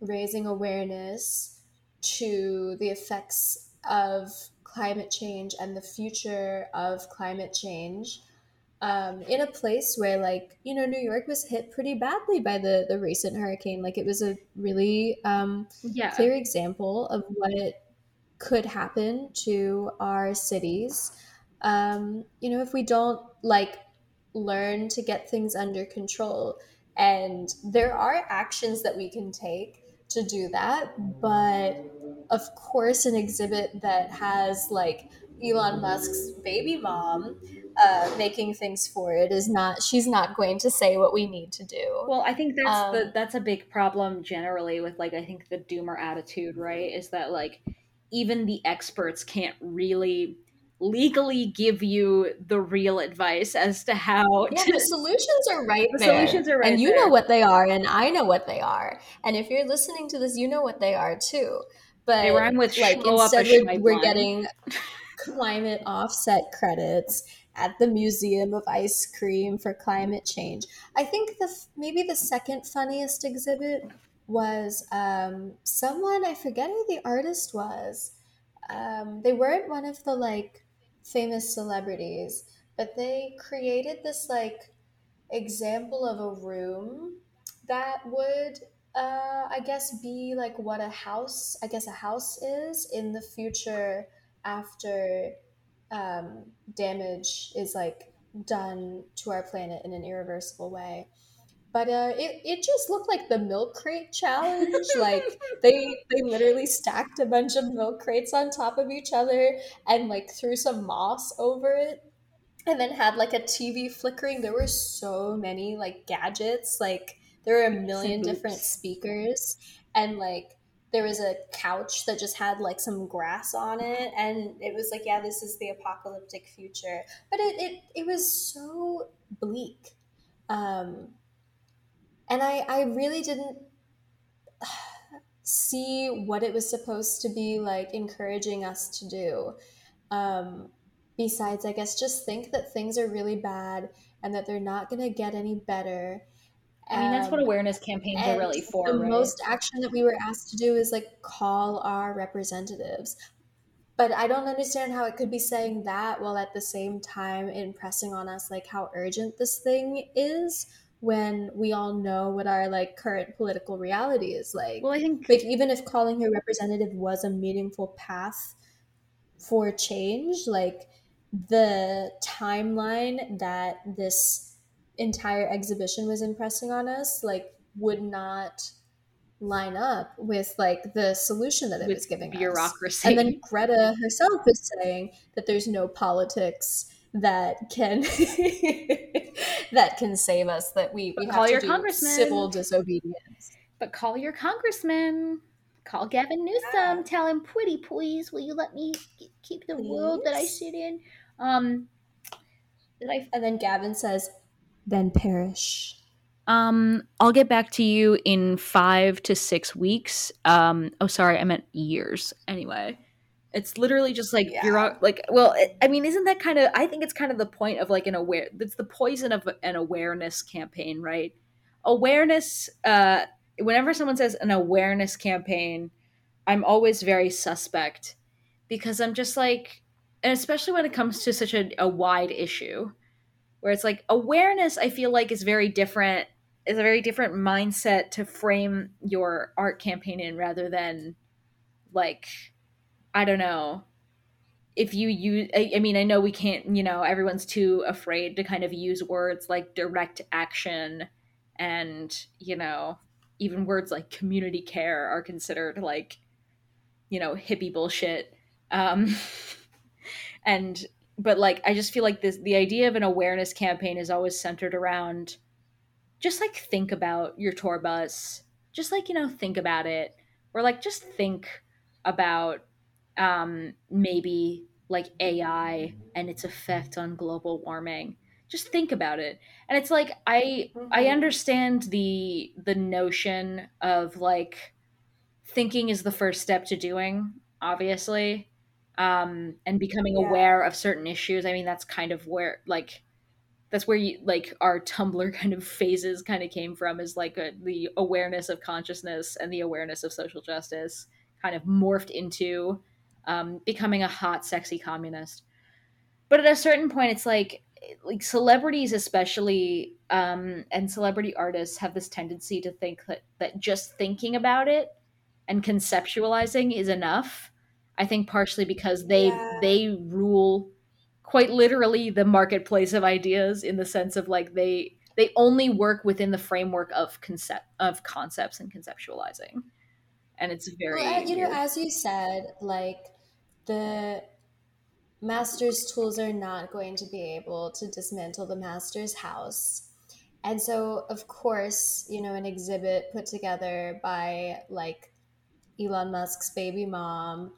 raising awareness to the effects of climate change and the future of climate change in a place where, like, you know, New York was hit pretty badly by the recent hurricane. Like, it was a really clear example of what could happen to our cities. You know, if we don't, like, learn to get things under control. And there are actions that we can take to do that, but of course an exhibit that has like Elon Musk's baby mom making things for it is not, she's not going to say what we need to do. Well, I think that's that's a big problem generally with like, I think the doomer attitude, right, is that like even the experts can't really legally give you the real advice as to how the solutions are right there. The solutions are right and you there. Know what they are, and I know what they are, and if you're listening to this you know what they are too, but they rhyme with like instead we're getting climate offset credits at the Museum of Ice Cream for climate change. I think maybe the second funniest exhibit was someone, I forget who the artist was, they weren't one of the like famous celebrities, but they created this like example of a room that would I guess be like what a house is in the future after damage is like done to our planet in an irreversible way. But it just looked like the milk crate challenge. Like they literally stacked a bunch of milk crates on top of each other and like threw some moss over it and then had like a TV flickering. There were so many like gadgets, like there were a million different speakers, and like there was a couch that just had like some grass on it, and it was like, yeah, this is the apocalyptic future. But it was so bleak. And I really didn't see what it was supposed to be like encouraging us to do. Besides, I guess, just think that things are really bad and that they're not going to get any better. I mean, that's what awareness campaigns are really for, right? The most action that we were asked to do is like call our representatives. But I don't understand how it could be saying that while at the same time impressing on us like how urgent this thing is, when we all know what our like current political reality is like. Well, I think like even if calling her representative was a meaningful path for change, like the timeline that this entire exhibition was impressing on us like would not line up with like the solution that it was giving us. Bureaucracy. And then Greta herself is saying that there's no politics that can save us, that we have to do civil disobedience. But call your congressman. Call Gavin Newsom. Yeah. Tell him, pretty please, will you let me keep the world that I sit in? And then Gavin says, then perish. I'll get back to you in 5 to 6 weeks. Oh, sorry, I meant years. Anyway. It's literally just like, yeah. You're like, well, I mean, isn't that kind of, I think it's kind of the point of like it's the poison of an awareness campaign, right? Awareness, whenever someone says an awareness campaign, I'm always very suspect, because I'm just like, and especially when it comes to such a wide issue where it's like awareness, I feel like is a very different mindset to frame your art campaign in, rather than like, I don't know if I mean, I know we can't, you know, everyone's too afraid to kind of use words like direct action, and, you know, even words like community care are considered like, you know, hippie bullshit. But like, I just feel like the idea of an awareness campaign is always centered around just like, think about your tour bus, just like, you know, think about it, or like, just think about, maybe like AI and its effect on global warming. Just think about it. And it's like, I understand the notion of like, thinking is the first step to doing, obviously, and becoming aware of certain issues. I mean, that's kind of where like, that's where you like our Tumblr kind of phases kind of came from, is like the awareness of consciousness and the awareness of social justice kind of morphed into becoming a hot, sexy communist. But at a certain point, it's like celebrities especially, and celebrity artists have this tendency to think that just thinking about it and conceptualizing is enough. I think partially because they rule quite literally the marketplace of ideas, in the sense of like they only work within the framework of concepts and conceptualizing. And it's very, as you said, like the master's tools are not going to be able to dismantle the master's house. And so, of course, you know, an exhibit put together by like Elon Musk's baby mom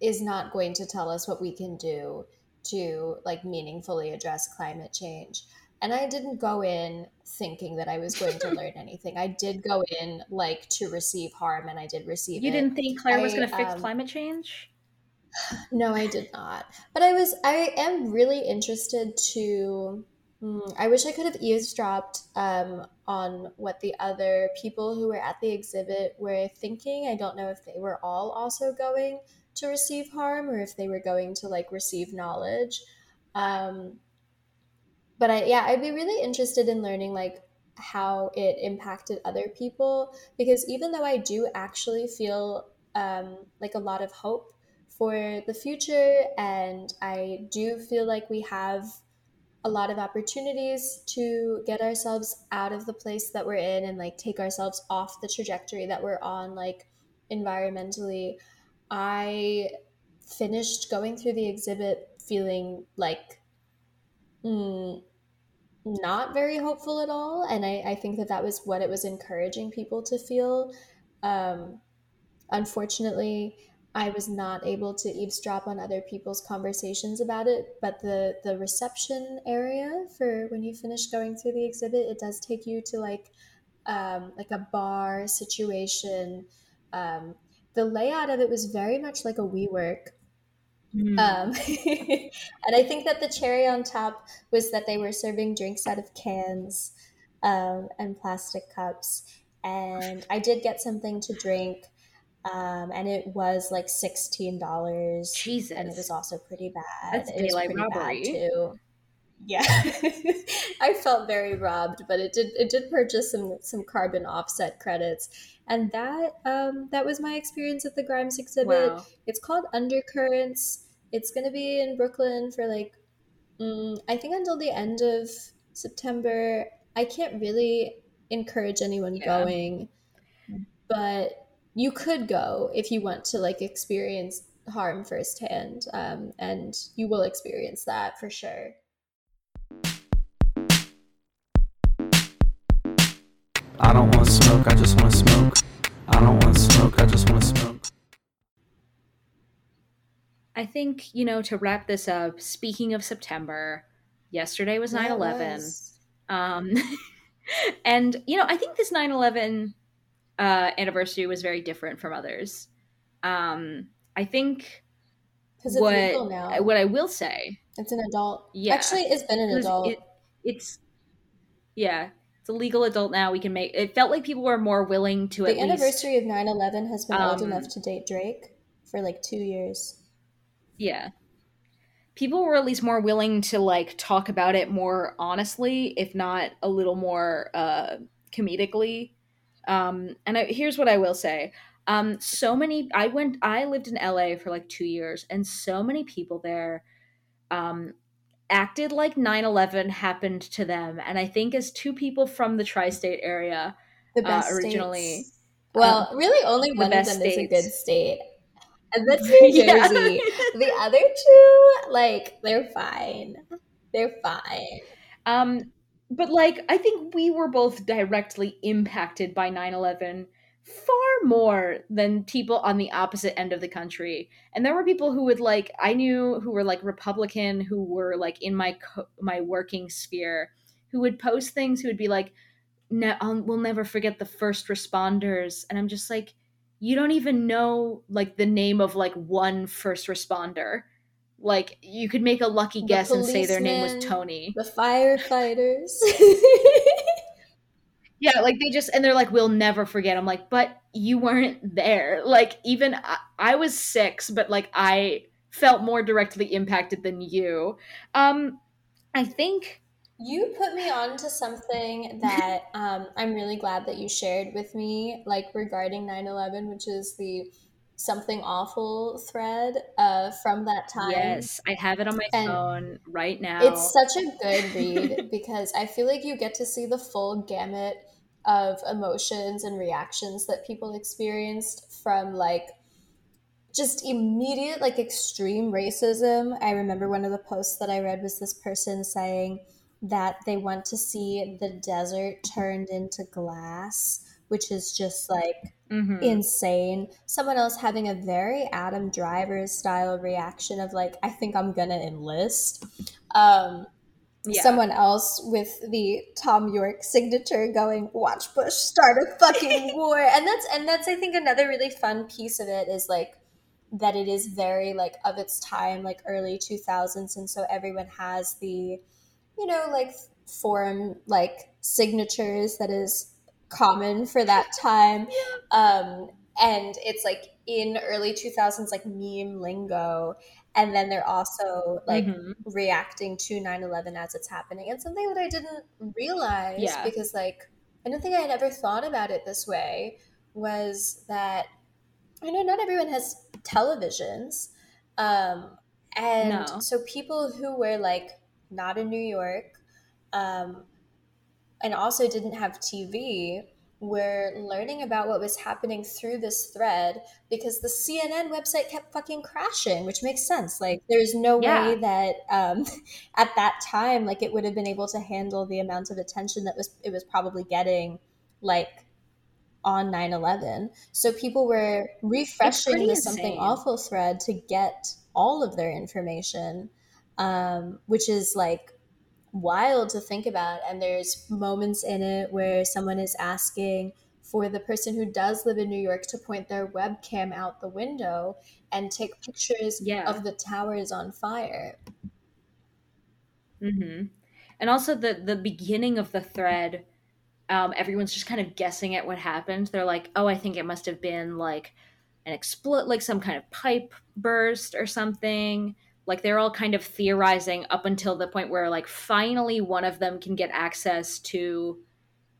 is not going to tell us what we can do to like meaningfully address climate change. And I didn't go in thinking that I was going to learn anything. I did go in like to receive harm, and I did receive it. You didn't think Claire was going to fix climate change? No, I did not. But I am really interested to, I wish I could have eavesdropped on what the other people who were at the exhibit were thinking. I don't know if they were all also going to receive harm, or if they were going to like receive knowledge. But I'd be really interested in learning like how it impacted other people, because even though I do actually feel like a lot of hope for the future, and I do feel like we have a lot of opportunities to get ourselves out of the place that we're in and like take ourselves off the trajectory that we're on, like environmentally, I finished going through the exhibit feeling like, not very hopeful at all. And I think that was what it was encouraging people to feel. Unfortunately, I was not able to eavesdrop on other people's conversations about it, but the reception area for when you finish going through the exhibit, it does take you to like a bar situation. The layout of it was very much like a WeWork. And I think that the cherry on top was that they were serving drinks out of cans and plastic cups, and I did get something to drink, and it was like $16. Jesus. And it was also pretty bad. That's daylight robbery. Bad too. Yeah. I felt very robbed, but it did purchase some carbon offset credits. And that was my experience at the Grimes exhibit. Wow. It's called Undercurrents. It's going to be in Brooklyn for like, I think until the end of September. I can't really encourage anyone going, but you could go if you want to like experience harm firsthand, and you will experience that for sure. I don't want to smoke, I just want to smoke. I don't want to smoke, I just want to smoke. I think, you know, to wrap this up, speaking of September, yesterday was 9/11. And, you know, I think this 9/11 anniversary was very different from others. I think it's legal now. What I will say, it's an adult. Yeah. Actually, it's been an adult. It's a legal adult now. We can make it felt like people were more willing to. The anniversary of 9/11 has been old enough to date Drake for like 2 years. Yeah. People were at least more willing to like talk about it more honestly, if not a little more comedically. Here's what I will say. I lived in LA for like 2 years, and so many people there acted like 9/11 happened to them. And I think as two people from the tri-state area, the best originally. States. Well, really only one of them is a good state. And that's New Jersey. Yeah. The other two, like, they're fine. They're fine. But, like, I think we were both directly impacted by 9/11 far more than people on the opposite end of the country. And there were people who would, like, I knew who were, like, Republican, who were, like, in my working sphere, who would post things, who would be like, no, we'll never forget the first responders. And I'm just like, you don't even know, like, the name of, like, one first responder. Like, you could make a lucky guess and say their name was Tony. The firefighters. Yeah, like, they just, and they're like, we'll never forget. I'm like, but you weren't there. Like, even, I was 6, but, like, I felt more directly impacted than you. I think... You put me on to something that I'm really glad that you shared with me, like regarding 9/11, which is the something awful thread from that time. Yes, I have it on my phone right now. It's such a good read because I feel like you get to see the full gamut of emotions and reactions that people experienced from like just immediate, like extreme racism. I remember one of the posts that I read was this person saying that they want to see the desert turned into glass, which is just like insane. Someone else having a very Adam Driver style reaction of like, I think I'm gonna enlist. Someone else with the Tom York signature going, watch Bush start a fucking war. And that's I think another really fun piece of it is like that it is very like of its time, like early 2000s. And so everyone has the, you know, like forum, like signatures that is common for that time. And it's like in early 2000s, like meme lingo. And then they're also like reacting to 9/11 as it's happening. And something that I didn't realize because like, I don't think I had ever thought about it this way was that, you know, not everyone has televisions. So people who were like, not in New York, and also didn't have TV, were learning about what was happening through this thread because the CNN website kept fucking crashing, which makes sense. Like, there's no way that at that time, like, it would have been able to handle the amount of attention that it was probably getting, like, on 9/11. So people were refreshing the something awful thread to get all of their information. Which is like wild to think about. And there's moments in it where someone is asking for the person who does live in New York to point their webcam out the window and take pictures of the towers on fire. And also the beginning of the thread, everyone's just kind of guessing at what happened. They're like, oh, I think it must have been like an like some kind of pipe burst or something. Like, they're all kind of theorizing up until the point where, like, finally one of them can get access to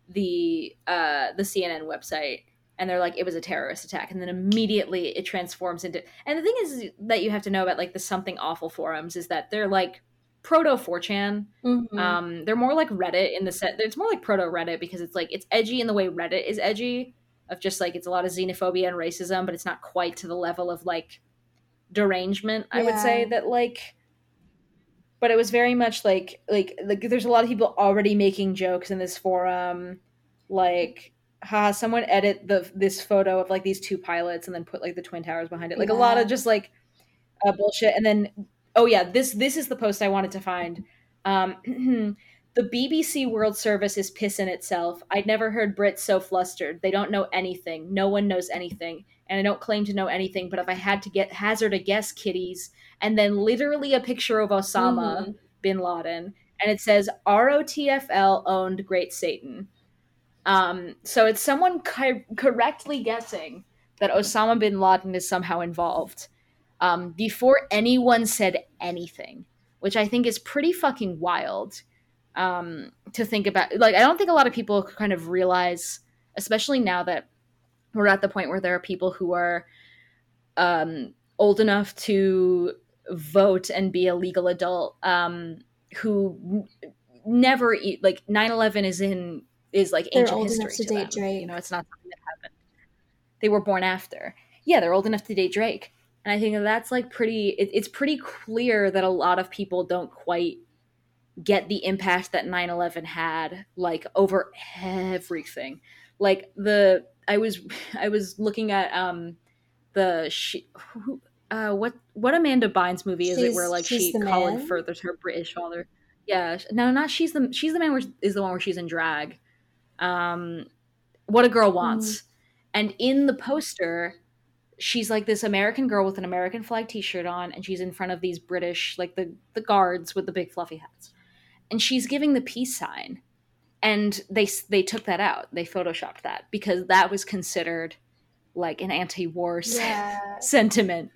the CNN website. And they're like, it was a terrorist attack. And then immediately it transforms into... And the thing is that you have to know about, like, the Something Awful forums is that they're, like, proto-4chan. They're more like Reddit in the set. It's more like proto-Reddit because it's, like, it's edgy in the way Reddit is edgy. Of just, like, it's a lot of xenophobia and racism, but it's not quite to the level of, like... derangement, I would say, that like, but it was very much like there's a lot of people already making jokes in this forum, like, haha, someone edit this photo of like these two pilots and then put like the Twin Towers behind it, like a lot of just like bullshit. And then this is the post I wanted to find. The BBC World Service is pissing itself. I'd never heard Brits so flustered. They don't know anything. No one knows anything. And I don't claim to know anything, but if I had to hazard a guess, kiddies, and then literally a picture of Osama bin Laden, and it says ROTFL owned Great Satan. So it's someone correctly guessing that Osama bin Laden is somehow involved before anyone said anything, which I think is pretty fucking wild. To think about, like, I don't think a lot of people kind of realize, especially now that we're at the point where there are people who are old enough to vote and be a legal adult, who never eat, like, 9/11 is like they're ancient history to them. Drake. You know, it's not something that happened. They were born after. Yeah, they're old enough to date Drake, and I think that's like pretty. It's pretty clear that a lot of people don't quite get the impact that 9/11 had, like, over everything. Like, I was looking at what Amanda Bynes movie is it where, like, she Colin furthers her British father? Yeah, no, not She's the Man, is the one where she's in drag. What a Girl Wants, and in the poster, she's like this American girl with an American flag T-shirt on, and she's in front of these British, like the guards with the big fluffy hats. And she's giving the peace sign, and they took that out. They photoshopped that because that was considered like an anti-war sentiment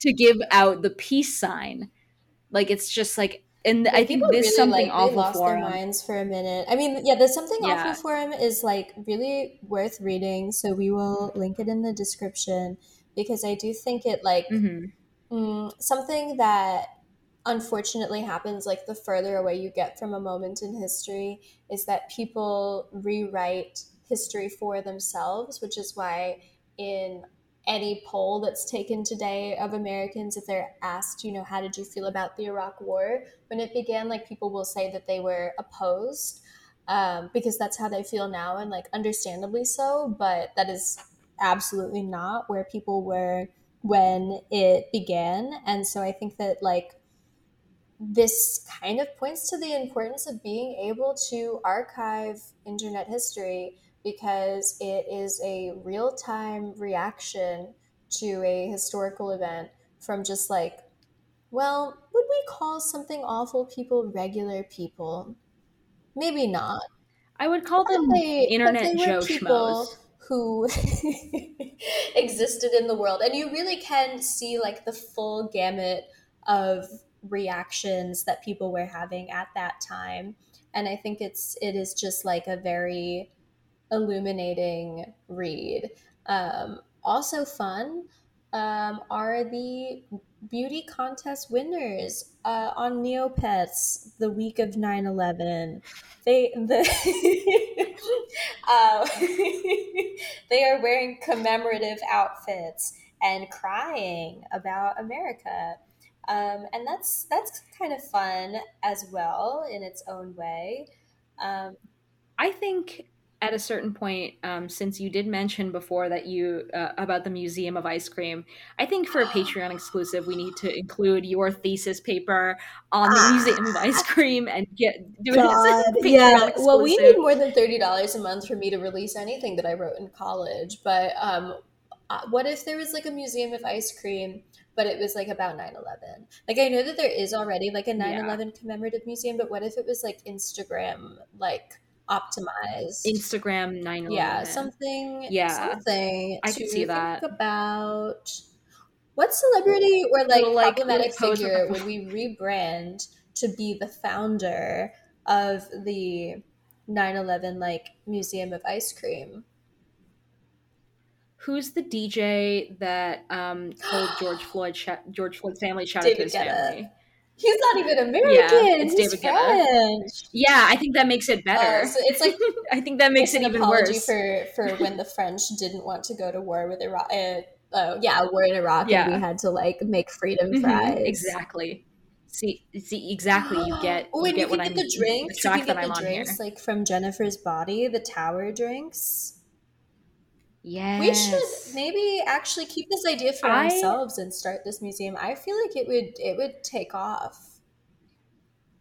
to give out the peace sign. Like, it's just like, and I think there's really something like, awful lost for him. Their minds for a minute. I mean, there's something awful for him is like really worth reading. So we will link it in the description because I do think it like something that unfortunately happens like the further away you get from a moment in history is that people rewrite history for themselves, which is why in any poll that's taken today of Americans, if they're asked, how did you feel about the Iraq War when it began, like people will say that they were opposed because that's how they feel now, and like understandably so, but that is absolutely not where people were when it began. And so I think that like this kind of points to the importance of being able to archive internet history because it is a real-time reaction to a historical event from just like, well, would we call something awful people regular people? Maybe not. I would call them internet Joe Schmoes. Who existed in the world. And you really can see like the full gamut of reactions that people were having at that time. And I think it is just like a very illuminating read. Also fun are the beauty contest winners on Neopets the week of 9/11. They are wearing commemorative outfits and crying about America, and that's kind of fun as well in its own way. I think at a certain point, since you did mention before that you about the Museum of Ice Cream, I think for a Patreon exclusive, we need to include your thesis paper on the Museum of Ice Cream and do it as a Patreon exclusive. Well, we need more than $30 a month for me to release anything that I wrote in college. But what if there was like a Museum of Ice Cream, but it was like about 9/11? Like, I know that there is already like a 9/11 commemorative museum, but what if it was like Instagram, like optimized Instagram 9/11, something I could see that. Think about what celebrity or like little, problematic figure would we rebrand to be the founder of the 9/11 like Museum of Ice Cream? Who's the DJ that told George Floyd's family shouted to his family? He's not even American. Yeah, it's David Guetta. Yeah, I think that makes it better. So it's like I think that makes it even worse. For when the French didn't want to go to war with Iraq, we're in Iraq and we had to like make freedom fries. Exactly. See, exactly. You get the drinks like from Jennifer's Body, the tower drinks. Yes. We should maybe actually keep this idea for ourselves and start this museum. I feel like it would take off.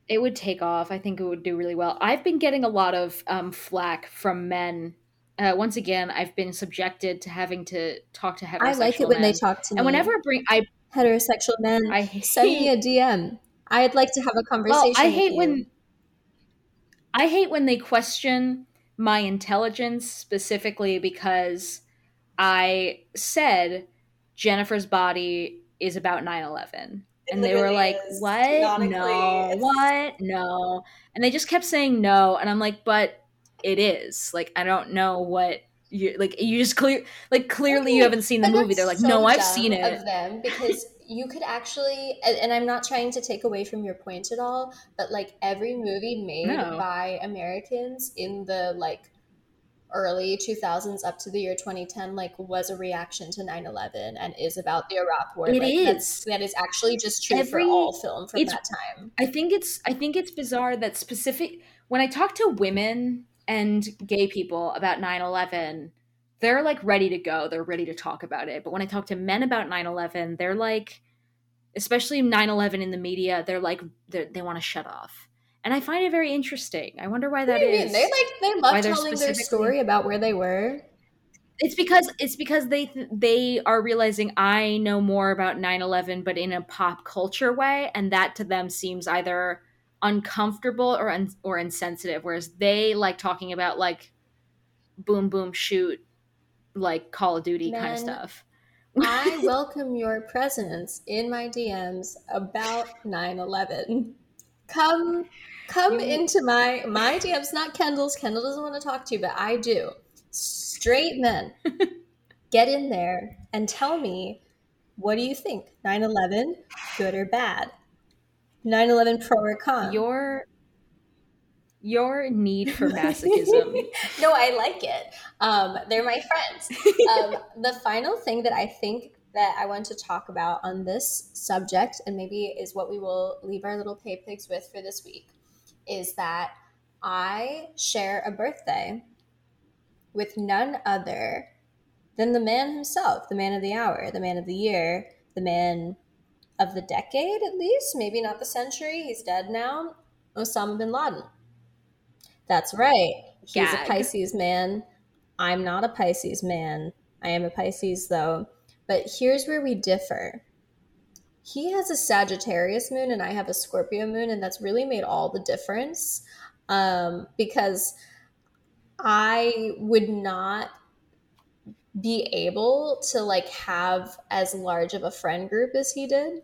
It would take off. I think it would do really well. I've been getting a lot of flack from men. Once again, I've been subjected to having to talk to heterosexual men. I like it when they talk to me. And whenever I bring heterosexual men, send me a DM. I'd like to have a conversation. Well, I hate when they question my intelligence, specifically because I said Jennifer's Body is about 9/11. And they were like, what? No. What? No. And they just kept saying no. And I'm like, but it is. Like, I don't know what you like. You just clearly you haven't seen the movie. They're like, no, I've seen it. Of them, because you could actually, and I'm not trying to take away from your point at all, but like every movie made by Americans in the like early 2000s up to the year 2010 like was a reaction to 9/11 and is about the Iraq war. That is actually just true for all film from that time. I think it's bizarre that when I talk to women and gay people about 9/11, they're like ready to go. They're ready to talk about it. But when I talk to men about 9/11, they're like, especially 9/11 in the media, they're like, they want to shut off. And I find it very interesting. I wonder why that is. They love telling their story about where they were. It's because they are realizing I know more about 9/11, but in a pop culture way, and that to them seems either uncomfortable or insensitive. Whereas they like talking about like boom boom shoot, like Call of Duty kind of stuff. I welcome your presence in my DMs about 9/11. Come into my DMs, not Kendall's. Kendall doesn't want to talk to you, but I do. Straight men, get in there and tell me, what do you think? 9/11, good or bad? 9/11, pro or con? Your need for masochism. No, I like it. They're my friends. The final thing that I think that I want to talk about on this subject, and maybe is what we will leave our little pay pigs with for this week, is that I share a birthday with none other than the man himself, the man of the hour, the man of the year, the man of the decade at least, maybe not the century, he's dead now, Osama bin Laden. That's right. He's a Pisces man. I'm not a Pisces man. I am a Pisces though. But here's where we differ. He has a Sagittarius moon and I have a Scorpio moon, and that's really made all the difference, because I would not be able to like have as large of a friend group as he did.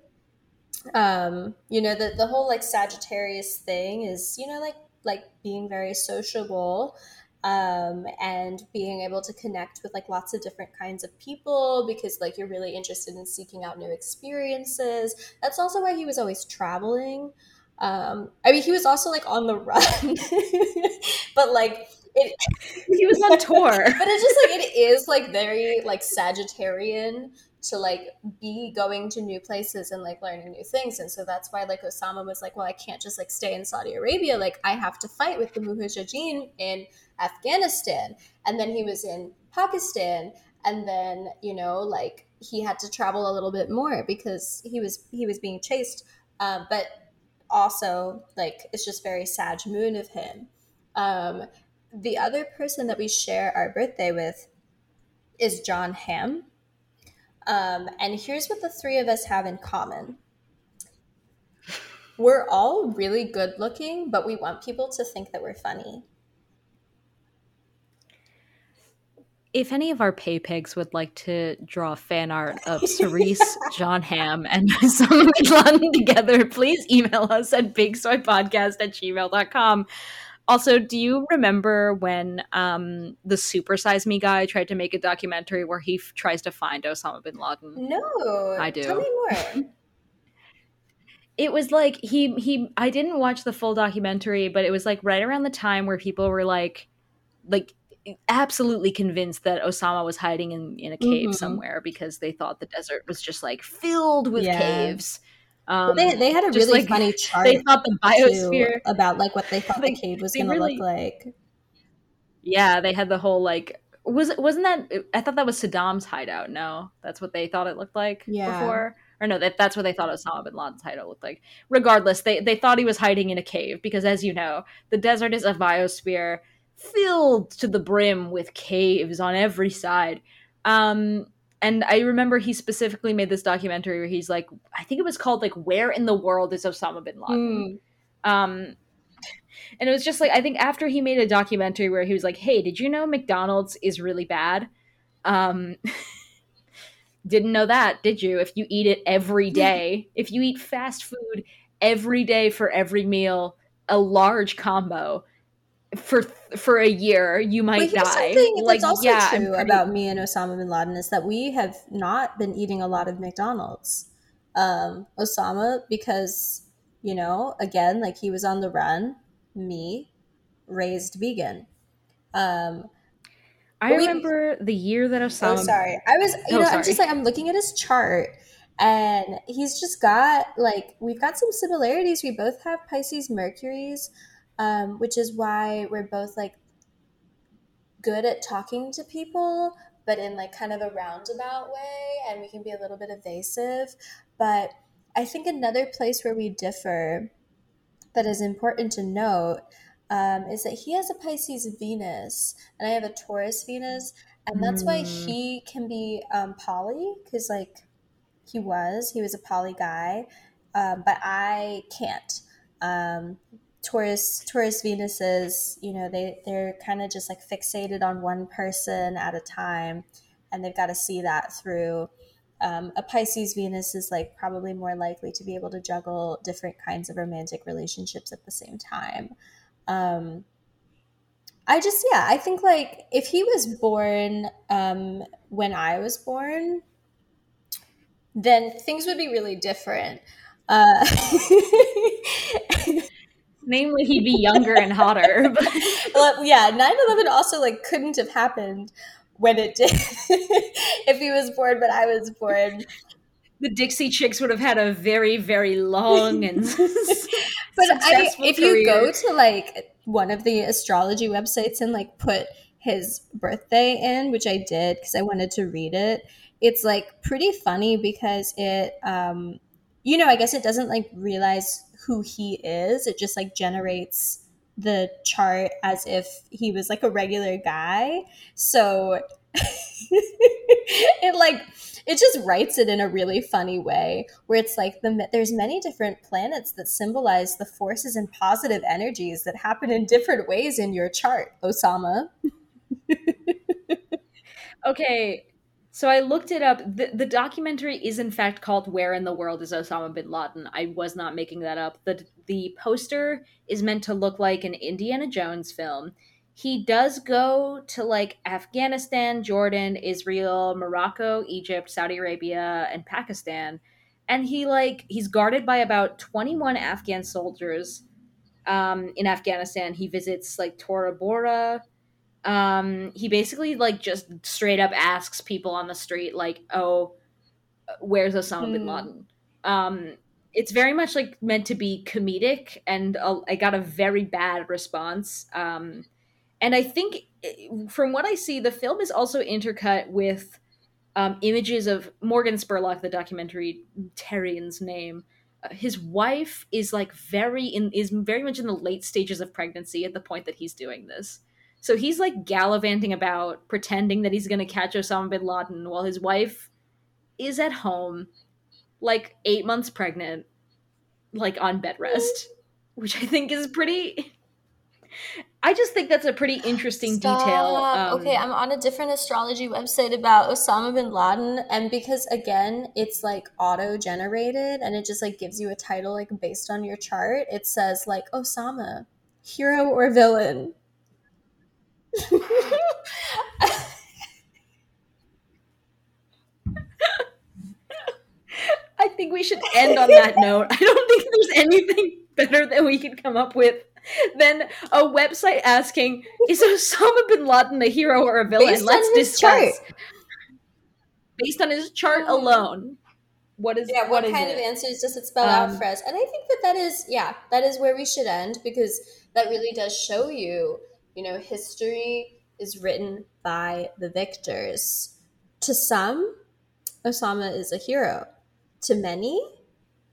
You know, the whole like Sagittarius thing is, you know, like being very sociable, and being able to connect with like lots of different kinds of people because like you're really interested in seeking out new experiences. That's also why he was always traveling. I mean, he was also like on the run, but like he was on tour. But it's just like it is like very like Sagittarian to like be going to new places and like learning new things. And so that's why like Osama was like, well, I can't just like stay in Saudi Arabia. Like I have to fight with the Mujahideen in Afghanistan. And then he was in Pakistan. And then, you know, like he had to travel a little bit more because he was being chased. But also like, it's just very Sag moon of him. The other person that we share our birthday with is John Hamm. And here's what the three of us have in common. We're all really good looking, but we want people to think that we're funny. If any of our pay pigs would like to draw fan art of Cerise, John Hamm, and Osama bin Laden together, please email us at bigsoypodcast@gmail.com. Also, do you remember when the Super Size Me guy tried to make a documentary where he tries to find Osama bin Laden? No. I do. Tell me more. It was like he I didn't watch the full documentary, but it was like right around the time where people were like absolutely convinced that Osama was hiding in a cave somewhere, because they thought the desert was just like filled with caves. They had a really funny chart. They thought the biosphere about like what they thought the cave was going to look like. Yeah, they had the whole like wasn't that I thought that was Saddam's hideout. No, that's what they thought it looked like before. Or no, that's what they thought Osama bin Laden's hideout looked like. Regardless, they thought he was hiding in a cave because, as you know, the desert is a biosphere filled to the brim with caves on every side. And I remember he specifically made this documentary where he's like, I think it was called like Where in the World is Osama bin Laden? And it was just like, I think after he made a documentary where he was like, hey, did you know McDonald's is really bad? Didn't know that, did you? If you eat it every day, if you eat fast food every day for every meal, a large combo for a year, you might die. Something that's also true about me and Osama bin Laden is that we have not been eating a lot of McDonald's. Osama, because, you know, again, like he was on the run. Me, raised vegan. I remember the year that Osama... I'm just like, I'm looking at his chart, and he's just got, like, we've got some similarities. We both have Pisces Mercuries, which is why we're both, like, good at talking to people, but in, like, kind of a roundabout way, and we can be a little bit evasive. But I think another place where we differ that is important to note is that he has a Pisces Venus and I have a Taurus Venus, and that's why he can be poly, because like he was a poly guy, but I can't. Taurus Venuses, you know, they're kind of just like fixated on one person at a time, and they've got to see that through. A Pisces Venus is like probably more likely to be able to juggle different kinds of romantic relationships at the same time. I think like if he was born when I was born, then things would be really different. Namely, he'd be younger and hotter. But... well, yeah, 9/11 also like couldn't have happened when it did. If he was born when I was born. The Dixie Chicks would have had a very, very long and but if you go to like one of the astrology websites and like put his birthday in, which I did because I wanted to read it, it's like pretty funny because it, you know, I guess it doesn't like realize who he is. It just like generates the chart as if he was like a regular guy. So it like... it just writes it in a really funny way where it's like there's many different planets that symbolize the forces and positive energies that happen in different ways in your chart, Osama. Okay, so I looked it up. The documentary is in fact called Where in the World is Osama bin Laden? I was not making that up. The poster is meant to look like an Indiana Jones film. He does go to like Afghanistan, Jordan, Israel, Morocco, Egypt, Saudi Arabia, and Pakistan. And he's guarded by about 21 Afghan soldiers in Afghanistan. He visits like Tora Bora. He basically like just straight up asks people on the street like, oh, where's Osama bin Laden? It's very much like meant to be comedic, and I got a very bad response. And I think, from what I see, the film is also intercut with images of Morgan Spurlock, the documentarian's name. His wife is like very much in the late stages of pregnancy at the point that he's doing this. So he's like gallivanting about, pretending that he's going to catch Osama bin Laden, while his wife is at home, like 8 months pregnant, like on bed rest, which I think is pretty... I just think that's a pretty interesting detail. Okay, I'm on a different astrology website about Osama bin Laden, and because, again, it's, like, auto-generated, and it just, like, gives you a title, like, based on your chart. It says, like, Osama, hero or villain? I think we should end on that note. I don't think there's anything better that we could come up with Then a website asking, is Osama bin Laden a hero or a villain? Let's discuss. Based on his chart alone. What is what kind of answers does it spell out for us? And I think that that is where we should end, because that really does show you, you know, history is written by the victors. To some, Osama is a hero. To many,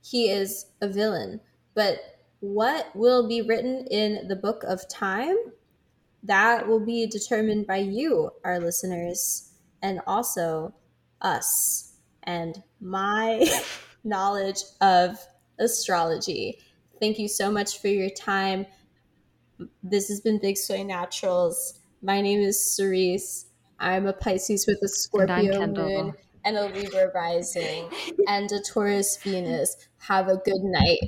he is a villain. But what will be written in the book of time, that will be determined by you, our listeners, and also us. And my knowledge of astrology. Thank you so much for your time. This has been Big Soy Naturals. My name is Cerise. I'm a Pisces with a Scorpio moon and a Libra rising and a Taurus Venus. Have a good night.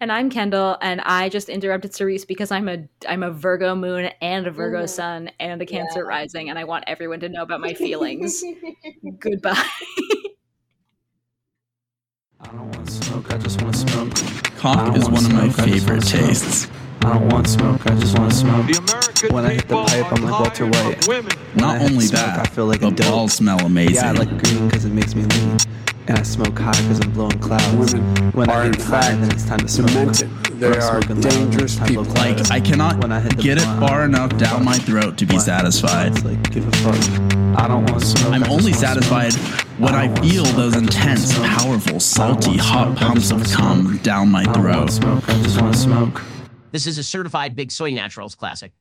And I'm Kendall, and I just interrupted Cerise because I'm a Virgo moon and a Virgo sun and a Cancer rising, and I want everyone to know about my feelings. Goodbye. I don't want smoke, I just want smoke. Cock is one of my favorite tastes. I don't want smoke, I just want smoke. When I hit the pipe, I'm like Walter White. Not only that, I feel like a ball smell amazing. Yeah, I like green because it makes me lean. And I smoke high because I'm blowing clouds. Women when I hit high, then it's time to smoke. They are dangerous people. Like, I cannot get it far enough down my throat to be satisfied. Like, give a fuck. I don't want smoke. I'm only satisfied when I feel those intense, powerful, salty, hot pumps of cum down my throat. I just want smoke. This is a certified Big Soy Naturals classic.